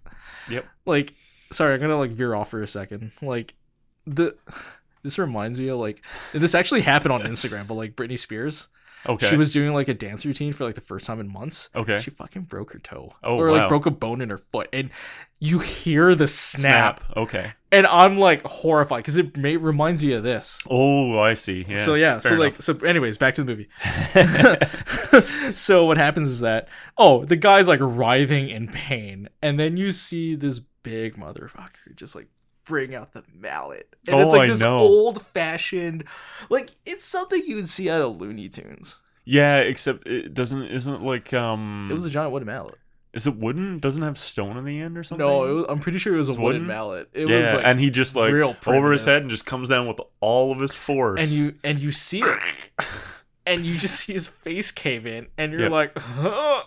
Yep. Like, sorry, I'm gonna like veer off for a second. Like, the this reminds me of like this actually happened on Instagram, but like Britney Spears. Okay. She was doing like a dance routine for like the first time in months. Okay. She fucking broke her toe. Oh, or like wow. broke a bone in her foot, and you hear the snap. snap. Okay. And I'm like horrified because it may, reminds you of this. Oh, I see. Yeah. So yeah. Fair so enough. like. So anyways, back to the movie. So what happens is that oh the guy's like writhing in pain, and then you see this big motherfucker just like. Bring out the mallet, and oh, it's like this old-fashioned, like it's something you would see out of Looney Tunes. Yeah, except it doesn't. Isn't it like um? It was a giant wooden mallet. Is it wooden? Doesn't it have stone in the end or something? No, it was, I'm pretty sure it was it's a wooden, wooden mallet. It yeah, was like and he just like real over his head and just comes down with all of his force. And you and you see it, and you just see his face cave in, and you're yep. like. Huh?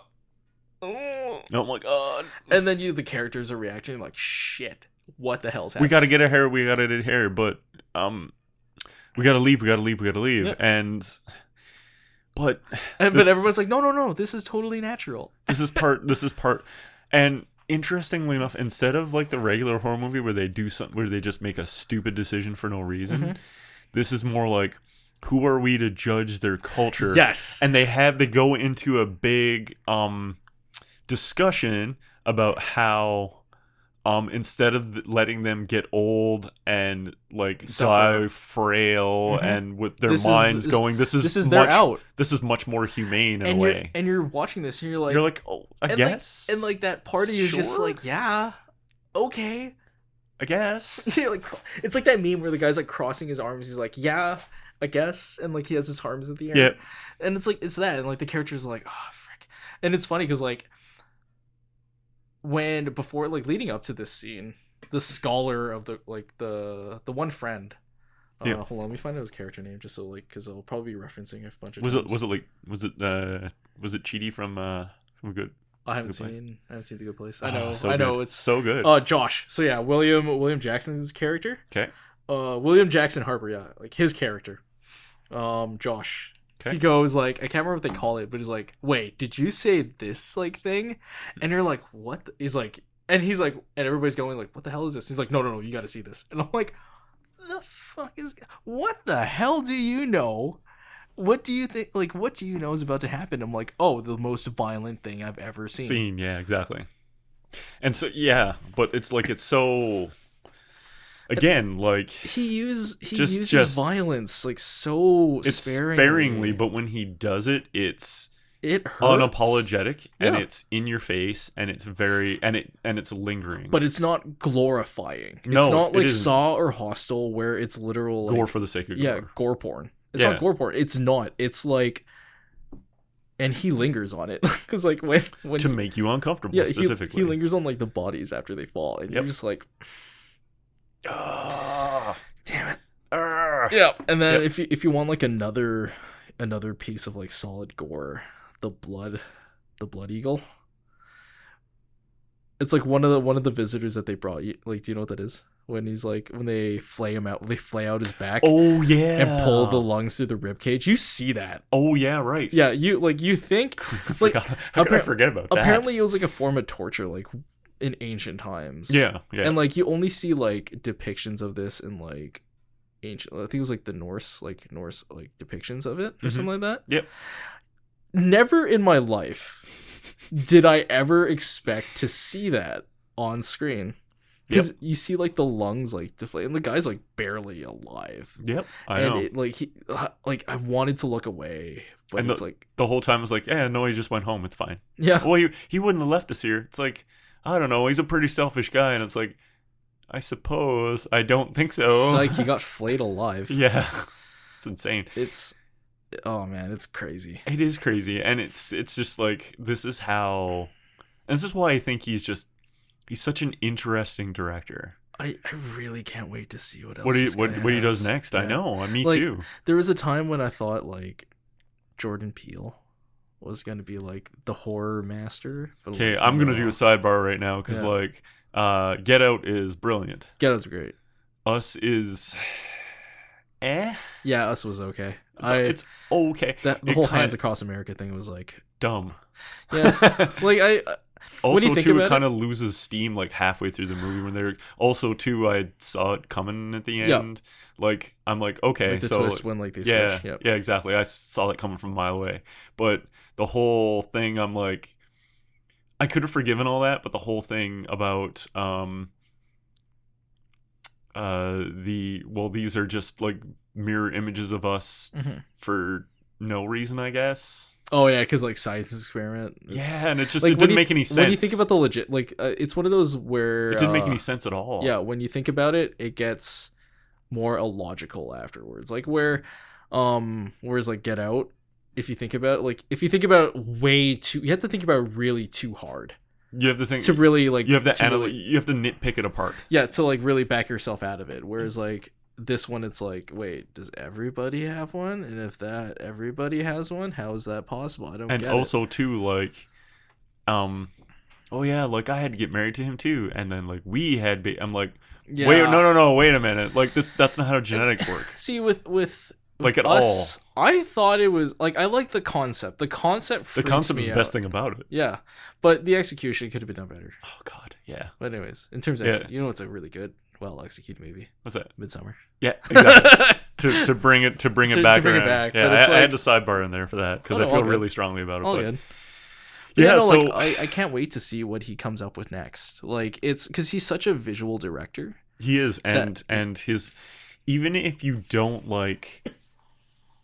Oh my God! And then you the characters are reacting like shit. What the hell's happening? We gotta get a hair. We gotta get hair. But um, we gotta leave. We gotta leave. We gotta leave. Yeah. And but and, the, but everyone's like, no, no, no. This is totally natural. This is part. This is part. And interestingly enough, instead of like the regular horror movie where they do something, where they just make a stupid decision for no reason, mm-hmm. this is more like, who are we to judge their culture? Yes. And they have they go into a big um discussion about how. Um, instead of letting them get old and like Suffer. die frail mm-hmm. and with their this minds is, going, this is this is much, their out. This is much more humane in and a you're, way. And you're watching this, and you're like, you're like, oh, I and guess. Like, and like that part of you is sure. just like, yeah, okay, I guess. You're like, it's like that meme where the guy's like crossing his arms. He's like, yeah, I guess, and like he has his arms in the air. Yep. And it's like it's that, and like the character's like, oh frick, and it's funny because like. When before like leading up to this scene, the scholar of the like the the one friend, uh, yeah. hold on, let me find out his character name just so like because I'll probably be referencing a bunch of. Was times. it was it like was it uh was it Chidi from uh from Good? I haven't good seen place? I haven't seen The Good Place. I know oh, so I know good. It's so good. Uh, Josh. So yeah, William William Jackson's character. Okay. Uh, William Jackson Harper. Yeah, like his character. Um, Josh. Okay. He goes like, I can't remember what they call it, but he's like, wait, did you say this like thing? And you're like, what? The-? He's like, and he's like, and everybody's going like, what the hell is this? He's like, no, no, no, you got to see this. And I'm like, the fuck is, what the hell do you know? What do you think? Like, what do you know is about to happen? I'm like, oh, the most violent thing I've ever seen. Seen, yeah, exactly. And so, yeah, but it's like, it's so... Again, like he uses he just, uses just, violence like so it's sparingly. sparingly, but when he does it, it's it hurts. unapologetic yeah. and it's in your face and it's very and it and it's lingering. But it's not glorifying. No, it's not like it Saw or Hostel where it's literal like, gore for the sake of gore. Yeah, gore porn. It's yeah. not gore porn. It's not. It's like. And he lingers on it because, like, when, when to he, make you uncomfortable. Yeah, specifically, he, he lingers on like the bodies after they fall, and yep. you're just like. Oh, damn it. Arrgh. Yeah, and then yep. if you if you want like another another piece of like solid gore, the blood the blood eagle. It's like one of the one of the visitors that they brought. Like, do you know what that is? When he's like, when they flay him out, they flay out his back. Oh yeah, and pull the lungs through the rib cage. You see that? Oh yeah, right. Yeah, you like you think. Like, I How could appara- I forget about that? Apparently, it was like a form of torture, like in ancient times. Yeah, yeah. And like you only see like depictions of this in like ancient. I think it was like the Norse, like Norse, like depictions of it or mm-hmm. something like that. Yep. Never in my life did I ever expect to see that on screen. Because yep. you see, like, the lungs, like, deflate, and the guy's, like, barely alive. Yep, I and know. It, like, he, like, I wanted to look away, but and it's, the, like... the whole time I was like, yeah, no, he just went home, it's fine. Yeah. Well, he, he wouldn't have left us here. It's like, I don't know, he's a pretty selfish guy, and it's like, I suppose, I don't think so. It's like, he got flayed alive. Yeah. It's insane. It's... oh man, it's crazy. It is crazy, and it's it's just like this is how, and this is why I think he's just he's such an interesting director. I, I really can't wait to see what else. What he what, what he does next? Yeah. I know. I me like, too. There was a time when I thought like Jordan Peele was going to be like the horror master. Okay, like, I'm gonna know. do a sidebar right now because yeah. like uh, Get Out is brilliant. Get Out's great. Us is. Eh? Yeah, Us was okay. It's, I, it's okay. That the it whole Hands Across America thing was like dumb. Yeah, like I. Also, you think too, about it kind of loses steam like halfway through the movie when they're. Also, too, I saw it coming at the end. Yeah. Like I'm like okay, like the so twist like, when like they yeah, switch. Yep. Yeah, exactly. I saw it coming from a mile away, but the whole thing, I'm like, I could have forgiven all that, but the whole thing about um. Uh, the well, these are just like mirror images of us mm-hmm. for no reason, I guess. Oh yeah, because like science experiment. It's, yeah, and it just like, it didn't make th- any sense. When you think about the legit, like uh, it's one of those where it didn't uh, make any sense at all. Yeah, when you think about it, it gets more illogical afterwards. Like where, um, whereas like Get Out, if you think about it, like if you think about it way too, you have to think about it really too hard. You have to think to really like you have to, to analyze, really, you have to nitpick it apart. Yeah, to like really back yourself out of it. Whereas like this one, it's like, wait, does everybody have one? And if that everybody has one, how is that possible? I don't. And get also it. too like, um, oh yeah, like I had to get married to him too, and then like we had. Ba- I'm like, yeah. wait, no, no, no, wait a minute. Like this, that's not how genetics work. See, with with. Like at Us, all, I thought it was like I like the concept. The concept, freaks the concept me is the best out. thing about it. Yeah, but the execution could have been done better. Oh God, yeah. But anyways, in terms of yeah. ex- you know what's a really good, well executed movie? What's that? Midsommar. Yeah, exactly. to to bring it to bring it to, back. To bring around. it back. Yeah, I, like, I had to sidebar in there for that because oh, no, I feel really strongly about it. All but. good. But yeah, yeah no, so like, I I can't wait to see what he comes up with next. Like it's because he's such a visual director. He is, and that, and his even if you don't like.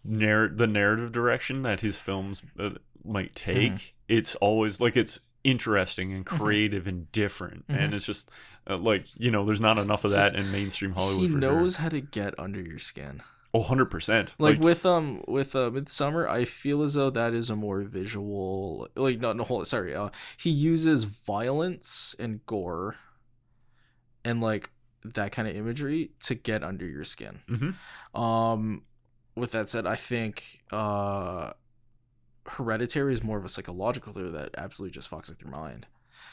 Narr- the narrative direction that his films uh, might take mm. it's always like it's interesting and creative mm-hmm. and different mm-hmm. and it's just uh, like you know there's not enough of it's that just, in mainstream Hollywood he for knows her. how to get under your skin oh one hundred percent like, like with um with uh Midsommar I feel as though that is a more visual like not no whole sorry uh, he uses violence and gore and like that kind of imagery to get under your skin mm-hmm. um With that said, I think uh, Hereditary is more of a psychological thriller that absolutely just fucks with your mind.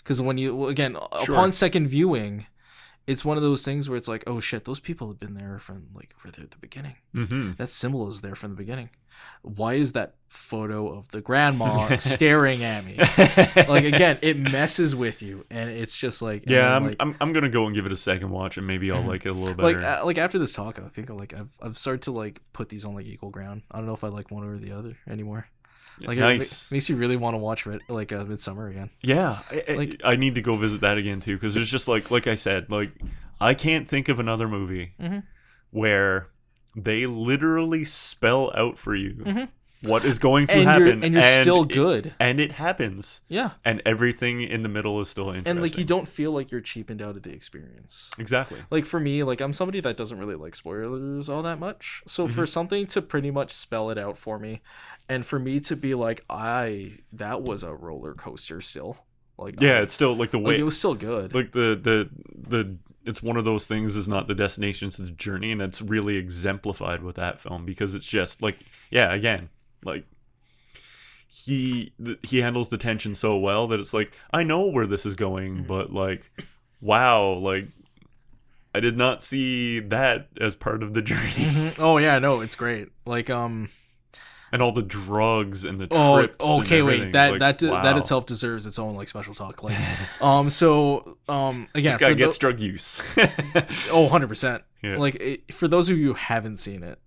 Because when you, well, again, sure. upon second viewing, it's one of those things where it's like, oh shit, those people have been there from like were there at the beginning. Mm-hmm. That symbol is there from the beginning. Why is that photo of the grandma staring at me? Like again, it messes with you, and it's just like yeah, I'm, like, I'm I'm gonna go and give it a second watch, and maybe I'll like it a little better. Like uh, like after this talk, I think like I've I've started to like put these on like equal ground. I don't know if I like one over the other anymore. Like nice. It makes you really want to watch like uh, Midsommar again. Yeah, I, like, I need to go visit that again too because there's just like like I said, like I can't think of another movie mm-hmm. where they literally spell out for you mm-hmm. what is going to and happen, you're, and you're and still it, good, and it happens. Yeah, and everything in the middle is still interesting, and like you don't feel like you're cheapened out of the experience. Exactly. Like for me, like I'm somebody that doesn't really like spoilers all that much, so mm-hmm. for something to pretty much spell it out for me. And for me to be like, I that was a roller coaster still. Like yeah, I, it's still like the way like it was still good. Like the the the it's one of those things is not the destination, it's the journey, and it's really exemplified with that film because it's just like yeah, again, like he th- he handles the tension so well that it's like, I know where this is going, but like, wow, like, I did not see that as part of the journey. Mm-hmm. Oh yeah, no, it's great. Like, um, and all the drugs and the trips. Oh, okay, and wait, that like, that de- wow. that itself deserves its own like special talk. Like, um, so um, again, this guy gets the... drug use. Oh, one hundred percent. Yeah. Like, it, for those of you who haven't seen it,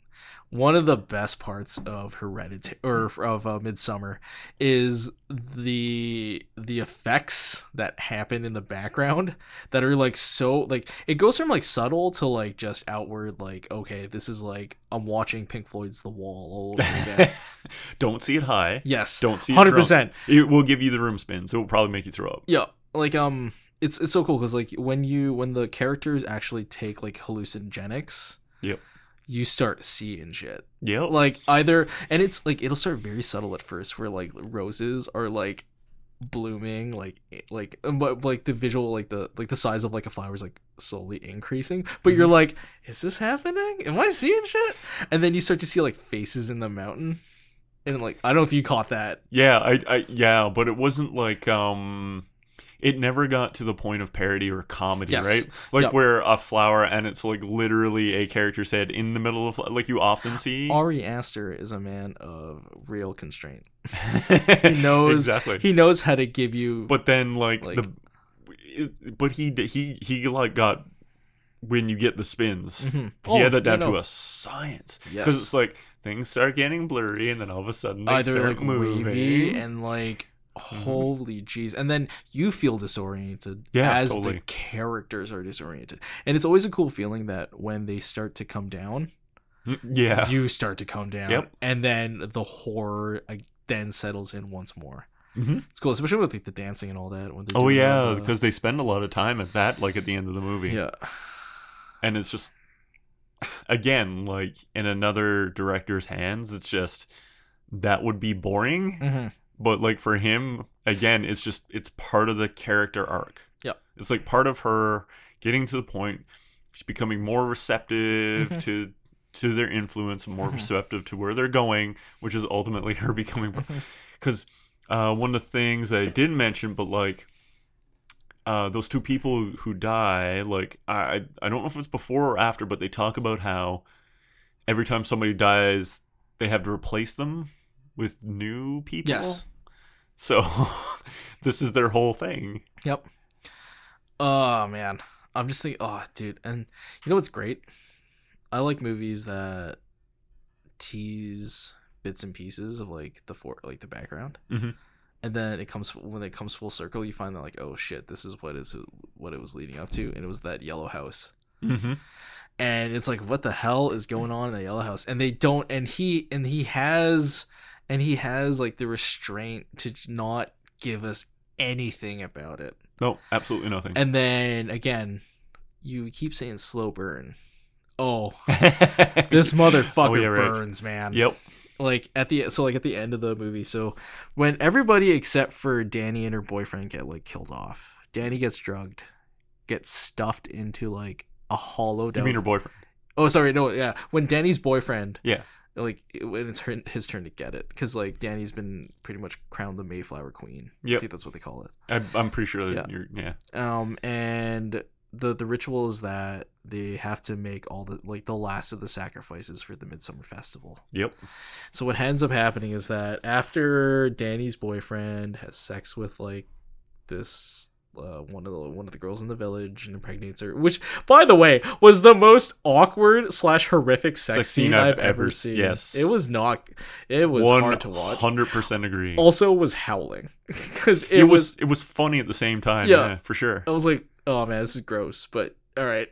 one of the best parts of Hereditary or of uh, Midsommar is the the effects that happen in the background that are like so like it goes from like subtle to like just outward, like, okay, this is like I'm watching Pink Floyd's The Wall all over again. Don't see it high. Yes. Don't see it one hundred percent. It will give you the room spin, so it'll probably make you throw up. Yeah. Like um it's it's so cool because like when you when the characters actually take like hallucinogenics. Yep. You start seeing shit. Yeah. Like either, and it's like, it'll start very subtle at first where like roses are like blooming, like, like, but like the visual, like the, like the size of like a flower is like slowly increasing, but you're like, is this happening? Am I seeing shit? And then you start to see like faces in the mountain. And like, I don't know if you caught that. Yeah. I, I, yeah, but it wasn't like, um, it never got to the point of parody or comedy, yes. right? Like no. where a flower and it's like literally a character's head in the middle of, like you often see. Ari Aster is a man of real constraint. He knows exactly. He knows how to give you. But then, like, like the, but he he he like got when you get the spins, mm-hmm. oh, he had that down no, no. to a science because yes. it's like things start getting blurry and then all of a sudden they either start like moving. Wavy and like. Holy jeez. Mm-hmm. And then you feel disoriented yeah, as totally. The characters are disoriented. And it's always a cool feeling that when they start to come down, yeah, you start to come down. Yep. And then the horror then settles in once more. Mm-hmm. It's cool, especially with like, the dancing and all that. When oh, yeah, because the... they spend a lot of time at that, like at the end of the movie. Yeah. And it's just, again, like in another director's hands, it's just, that would be boring. Mm-hmm. But, like, for him, again, it's just, it's part of the character arc. Yeah. It's, like, part of her getting to the point, she's becoming more receptive mm-hmm. to to their influence, more mm-hmm. receptive to where they're going, which is ultimately her becoming... Because mm-hmm. uh, one of the things I didn't mention, but, like, uh, those two people who die, like, I I don't know if it's before or after, but they talk about how every time somebody dies, they have to replace them. With new people? Yes. So, this is their whole thing. Yep. Oh, man. I'm just thinking, oh, dude. And you know what's great? I like movies that tease bits and pieces of, like, the for- like the background. Mm-hmm. And then it comes when it comes full circle, you find that, like, oh, shit, this is what is what it was leading up to. And it was that yellow house. Mm-hmm. And it's like, what the hell is going on in the yellow house? And they don't, and he, and he has... And he has, like, the restraint to not give us anything about it. No, absolutely nothing. And then, again, you keep saying slow burn. Oh, this motherfucker oh, yeah, right. burns, man. Yep. Like, at the so, like, at the end of the movie. So, when everybody except for Danny and her boyfriend get, like, killed off. Danny gets drugged. Gets stuffed into, like, a hollow... You mean her boyfriend? Oh, sorry, no, yeah. When Danny's boyfriend... Yeah. Like, when it's her, his turn to get it. Because, like, Danny's been pretty much crowned the Mayflower Queen. Yep. I think that's what they call it. I, I'm pretty sure that yeah. you're, yeah. Um, and the, the ritual is that they have to make all the, like, the last of the sacrifices for the Midsummer Festival. Yep. So what ends up happening is that after Danny's boyfriend has sex with, like, this... Uh, one of the one of the girls in the village and impregnates her, which, by the way, was the most awkward slash horrific sex, sex scene I've, I've ever seen. Yes, it was not. It was hard to watch. one hundred percent agree. Also, was howling because it, it was, was it was funny at the same time. Yeah. yeah, for sure. I was like, oh man, this is gross, but all right,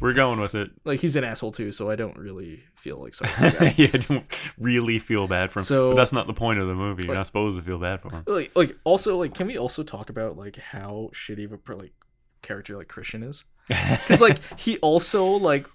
we're going with it. Like he's an asshole too, so I don't really feel like sorry. Yeah, I don't really feel bad for him. So, but that's not the point of the movie. Like, you're not supposed to feel bad for him. Like, like also, like, can we also talk about like how shitty of a like character like Christian is? Because like he also like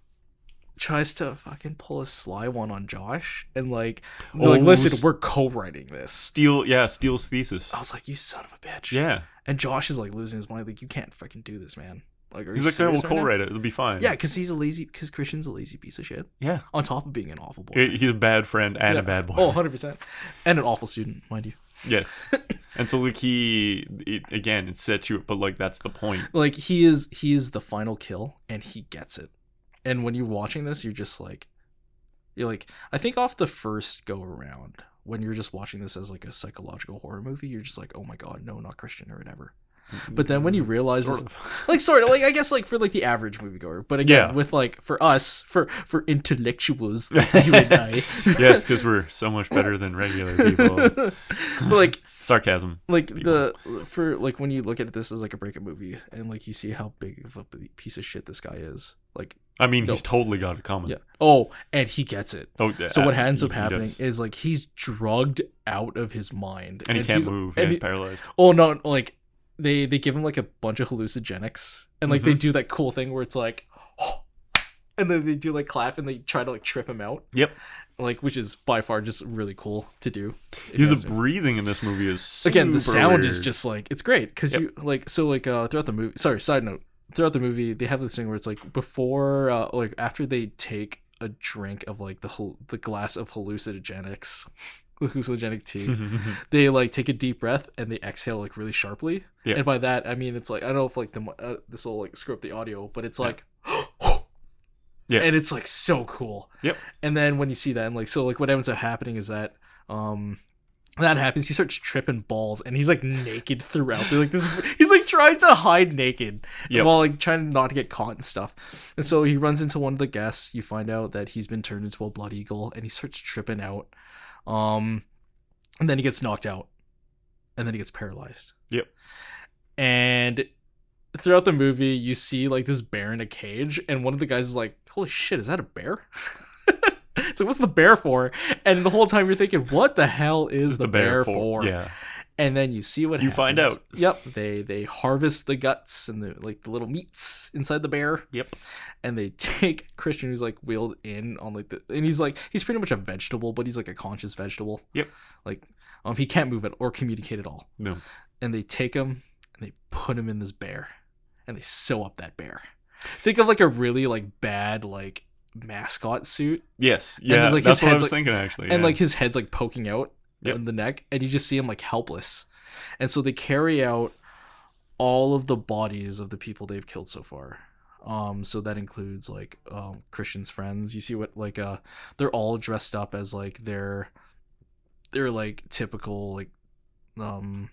tries to fucking pull a sly one on Josh and like, oh, like listen, we're co-writing this. Steal, yeah, Steele's thesis. I was like, you son of a bitch. Yeah. And Josh is like losing his mind. Like, you can't fucking do this, man. Like, are he's like, okay, we'll co-write it. It'll be fine. Yeah, because he's a lazy, because Christian's a lazy piece of shit. Yeah. On top of being an awful boy. He's a bad friend and yeah. a bad boy. Oh, one hundred percent. And an awful student, mind you. Yes. And so, like, he, it, again, it sets you up, but, like, that's the point. Like, he is, he is the final kill, and he gets it. And when you're watching this, you're just like, you're like, I think off the first go around, when you're just watching this as, like, a psychological horror movie, you're just like, oh my god, no, not Christian or whatever. But then when you realize sort this, of. like sort of like I guess like for like the average moviegoer, but again yeah. with like for us for for intellectuals like you and I yes, because we're so much better than regular people. Like sarcasm, like people. the for like when you look at this as like a breakup movie and like you see how big of a piece of shit this guy is. Like I mean, no. he's totally got it coming. Yeah. Oh, and he gets it. Oh, yeah. So what ends he, up happening is like he's drugged out of his mind and, and he can't move. And yeah, he's he, paralyzed. Oh no, like. They they give him like a bunch of hallucinogenics and like mm-hmm. they do that cool thing where it's like, oh, and then they do like clap and they try to like trip him out. Yep. Like, which is by far just really cool to do. Yeah, the breathing in this movie is super again the sound weird. Is just like it's great because yep. you like so like uh, throughout the movie. Sorry, side note. Throughout the movie, they have this thing where it's like before uh, like after they take a drink of like the whole the glass of hallucinogenics. hallucinogenic tea they like take a deep breath and they exhale like really sharply yeah. and by that I mean it's like I don't know if like the uh, this will like screw up the audio but it's like yeah and it's like so cool yep and then when you see that and like so like what ends up happening is that um that happens he starts tripping balls and he's like naked throughout. They're like this he's like trying to hide naked yep. while like trying not to get caught and stuff and so he runs into one of the guests. You find out that he's been turned into a blood eagle and he starts tripping out. Um, and then he gets knocked out and then he gets paralyzed. Yep. And throughout the movie, you see like this bear in a cage and one of the guys is like, holy shit, is that a bear? It's like, what's the bear for? And the whole time you're thinking, what the hell is, is the, the bear, bear for? for? Yeah. And then you see what you happens. Find out. Yep. They, they harvest the guts and the, like the little meats inside the bear. Yep. And they take Christian, who's like wheeled in on like the, and he's like, he's pretty much a vegetable, but he's like a conscious vegetable. Yep. Like, um, he can't move it or communicate at all. No. And they take him and they put him in this bear and they sew up that bear. Think of like a really like bad, like mascot suit. Yes. Yeah. And, like, that's what I was like, thinking actually. And yeah. like his head's like poking out. Yep. In the neck and you just see him like helpless and so they carry out all of the bodies of the people they've killed so far um so that includes like um Christian's friends. You see what like uh they're all dressed up as like their they're like typical like um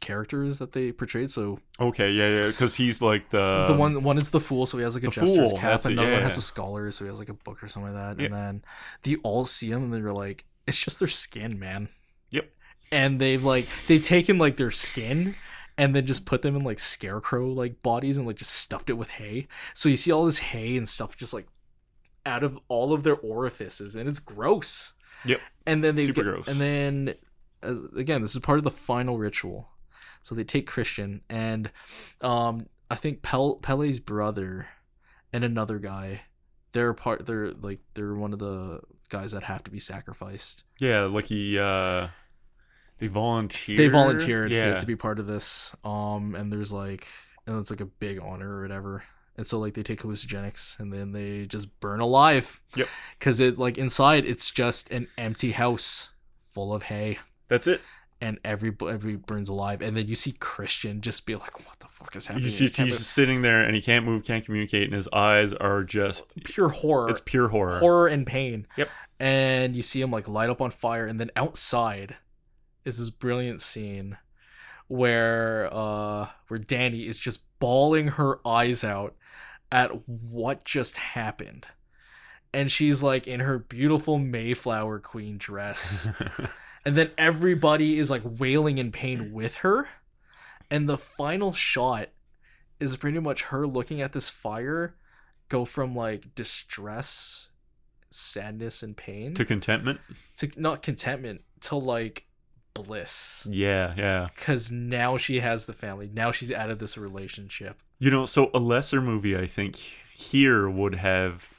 characters that they portrayed. So okay yeah yeah because he's like the the one one is the fool, so he has like a jester's fool. cap, and another yeah, one yeah. has a scholar, so he has like a book or something like that yeah. and then they all see him and they're like, it's just their skin, man. Yep. And they've like they've taken like their skin and then just put them in like scarecrow like bodies and like just stuffed it with hay. So you see all this hay and stuff just like out of all of their orifices and it's gross. Yep. And then they super get, gross. And then as, again, this is part of the final ritual. So they take Christian and um I think Pel- Pele's brother and another guy. They're part. They're like they're one of the guys that have to be sacrificed. Yeah, like he, uh, they volunteered. They volunteered yeah. to be part of this. Um, and there's like, and it's like a big honor or whatever. And so like they take hallucinogenics and then they just burn alive. Yep. Because it like inside it's just an empty house full of hay. That's it. And every every burns alive, and then you see Christian just be like, "What the fuck is happening?" He's, just, he's just sitting there, and he can't move, can't communicate, and his eyes are just pure horror. It's pure horror, horror and pain. Yep. And you see him like light up on fire, and then outside is this brilliant scene where uh, where Danny is just bawling her eyes out at what just happened, and she's like in her beautiful Mayflower Queen dress. And then everybody is like wailing in pain with her. And the final shot is pretty much her looking at this fire go from like distress, sadness, and pain to contentment. To not contentment, to like bliss. Yeah, yeah. Because now she has the family. Now she's out of this relationship. You know, so a lesser movie, I think, here would have.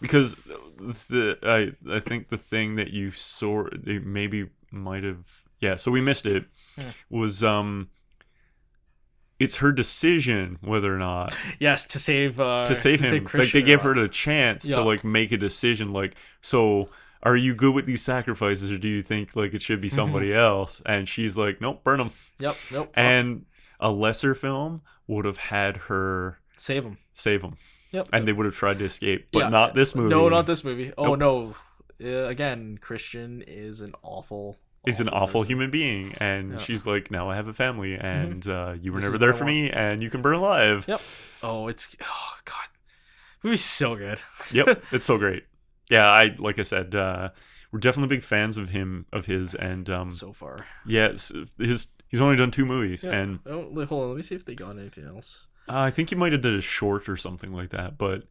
Because the I I think the thing that you saw they maybe might have yeah so we missed it yeah. was um it's her decision whether or not. Yes, to save uh, to save to him. Save like they give her the chance yeah. to like make a decision. Like, so are you good with these sacrifices, or do you think like it should be somebody else? And she's like, nope, burn them. Yep, nope. And a lesser film would have had her save him, save him. Yep. And yep. they would have tried to escape, but yeah. not this movie. No, not this movie. Oh nope. no! Uh, again, Christian is an awful. Is an awful person. Human being, and yeah. she's like, now I have a family, and mm-hmm. uh, you were this never there for me, and you can burn alive. Yep. Oh, it's oh god, the movie's so good. Yep, it's so great. Yeah, I like I said, uh, we're definitely big fans of him, of his, and um, so far, yeah, his he's only done two movies, yeah. and oh, hold on, let me see if they got anything else. Uh, I think he might have did a short or something like that, but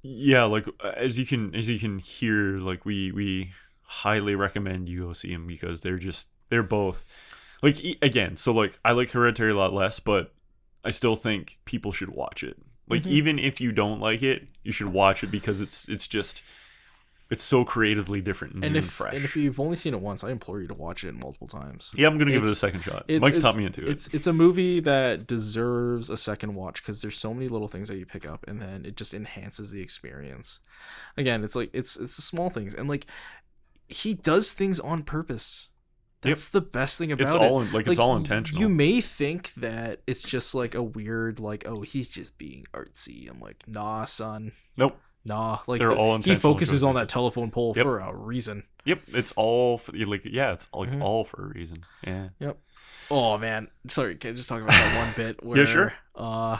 yeah, like as you can as you can hear, like we we. highly recommend you go see them, because they're just they're both like again so like I like Hereditary a lot less, but I still think people should watch it, like mm-hmm. even if you don't like it, you should watch it, because it's it's just it's so creatively different and, and, if, and fresh. And if you've only seen it once, I implore you to watch it multiple times. Yeah, I'm gonna give it's, it a second shot. It's, Mike's it's, taught me into it. It's it's a movie that deserves a second watch, because there's so many little things that you pick up, and then it just enhances the experience. Again, it's like it's it's the small things, and like he does things on purpose. That's yep. the best thing about it's all, it. Like, like it's all intentional. You may think that it's just like a weird, like, oh, he's just being artsy. I'm like, nah, son. Nope. Nah. Like they're the, all intentional. He focuses on that telephone pole yep. for a reason. Yep. It's all for, like yeah. It's like mm-hmm. all for a reason. Yeah. Yep. Oh man. Sorry. Can I just talk about that one bit? Where, yeah. Sure. Uh,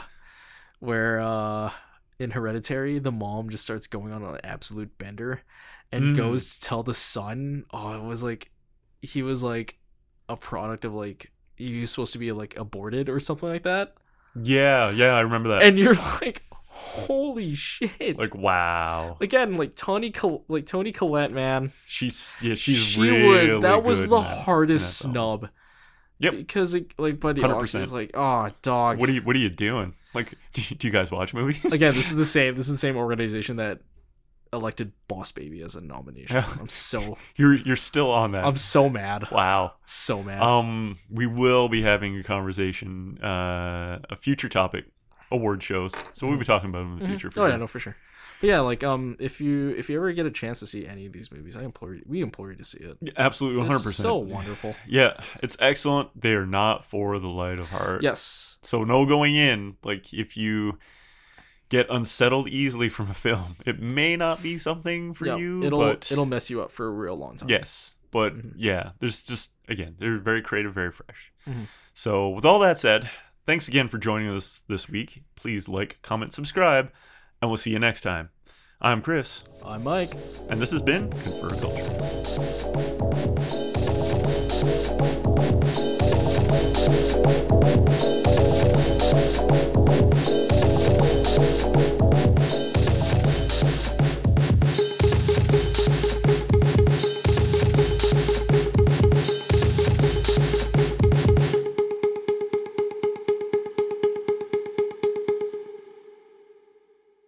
where uh, in Hereditary, the mom just starts going on an absolute bender. And mm. goes to tell the son, oh, it was like, he was like a product of like, you were supposed to be like aborted or something like that. Yeah, yeah, I remember that. And you're like, holy shit! Like, wow. Again, like Toni, Col- like Toni Collette, man. She's yeah, she's she really would, that good was the hardest snub. Yep. Because it, like by the Oscars, like, oh, dog. What are you? What are you doing? Like, do you, do you guys watch movies? Again, this is the same. This is the same organization that elected Boss Baby as a nomination. I'm so you're you're still on that. I'm so mad. Wow, so mad. Um, we will be having a conversation, uh, a future topic, award shows. So we'll be talking about them in the mm-hmm. future. For oh you. yeah, no, for sure. But yeah, like um, if you if you ever get a chance to see any of these movies, I implore you, we implore you to see it. Yeah, absolutely, one hundred percent. It's so wonderful. Yeah, it's excellent. They are not for the light of heart. Yes. So no going in. Like if you get unsettled easily from a film, it may not be something for yeah, you. It'll but it'll mess you up for a real long time. Yes, but mm-hmm. yeah, there's just again, they're very creative, very fresh. Mm-hmm. So with all that said, thanks again for joining us this week. Please like, comment, subscribe, and we'll see you next time. I'm Chris. I'm Mike, and this has been Confer Culture.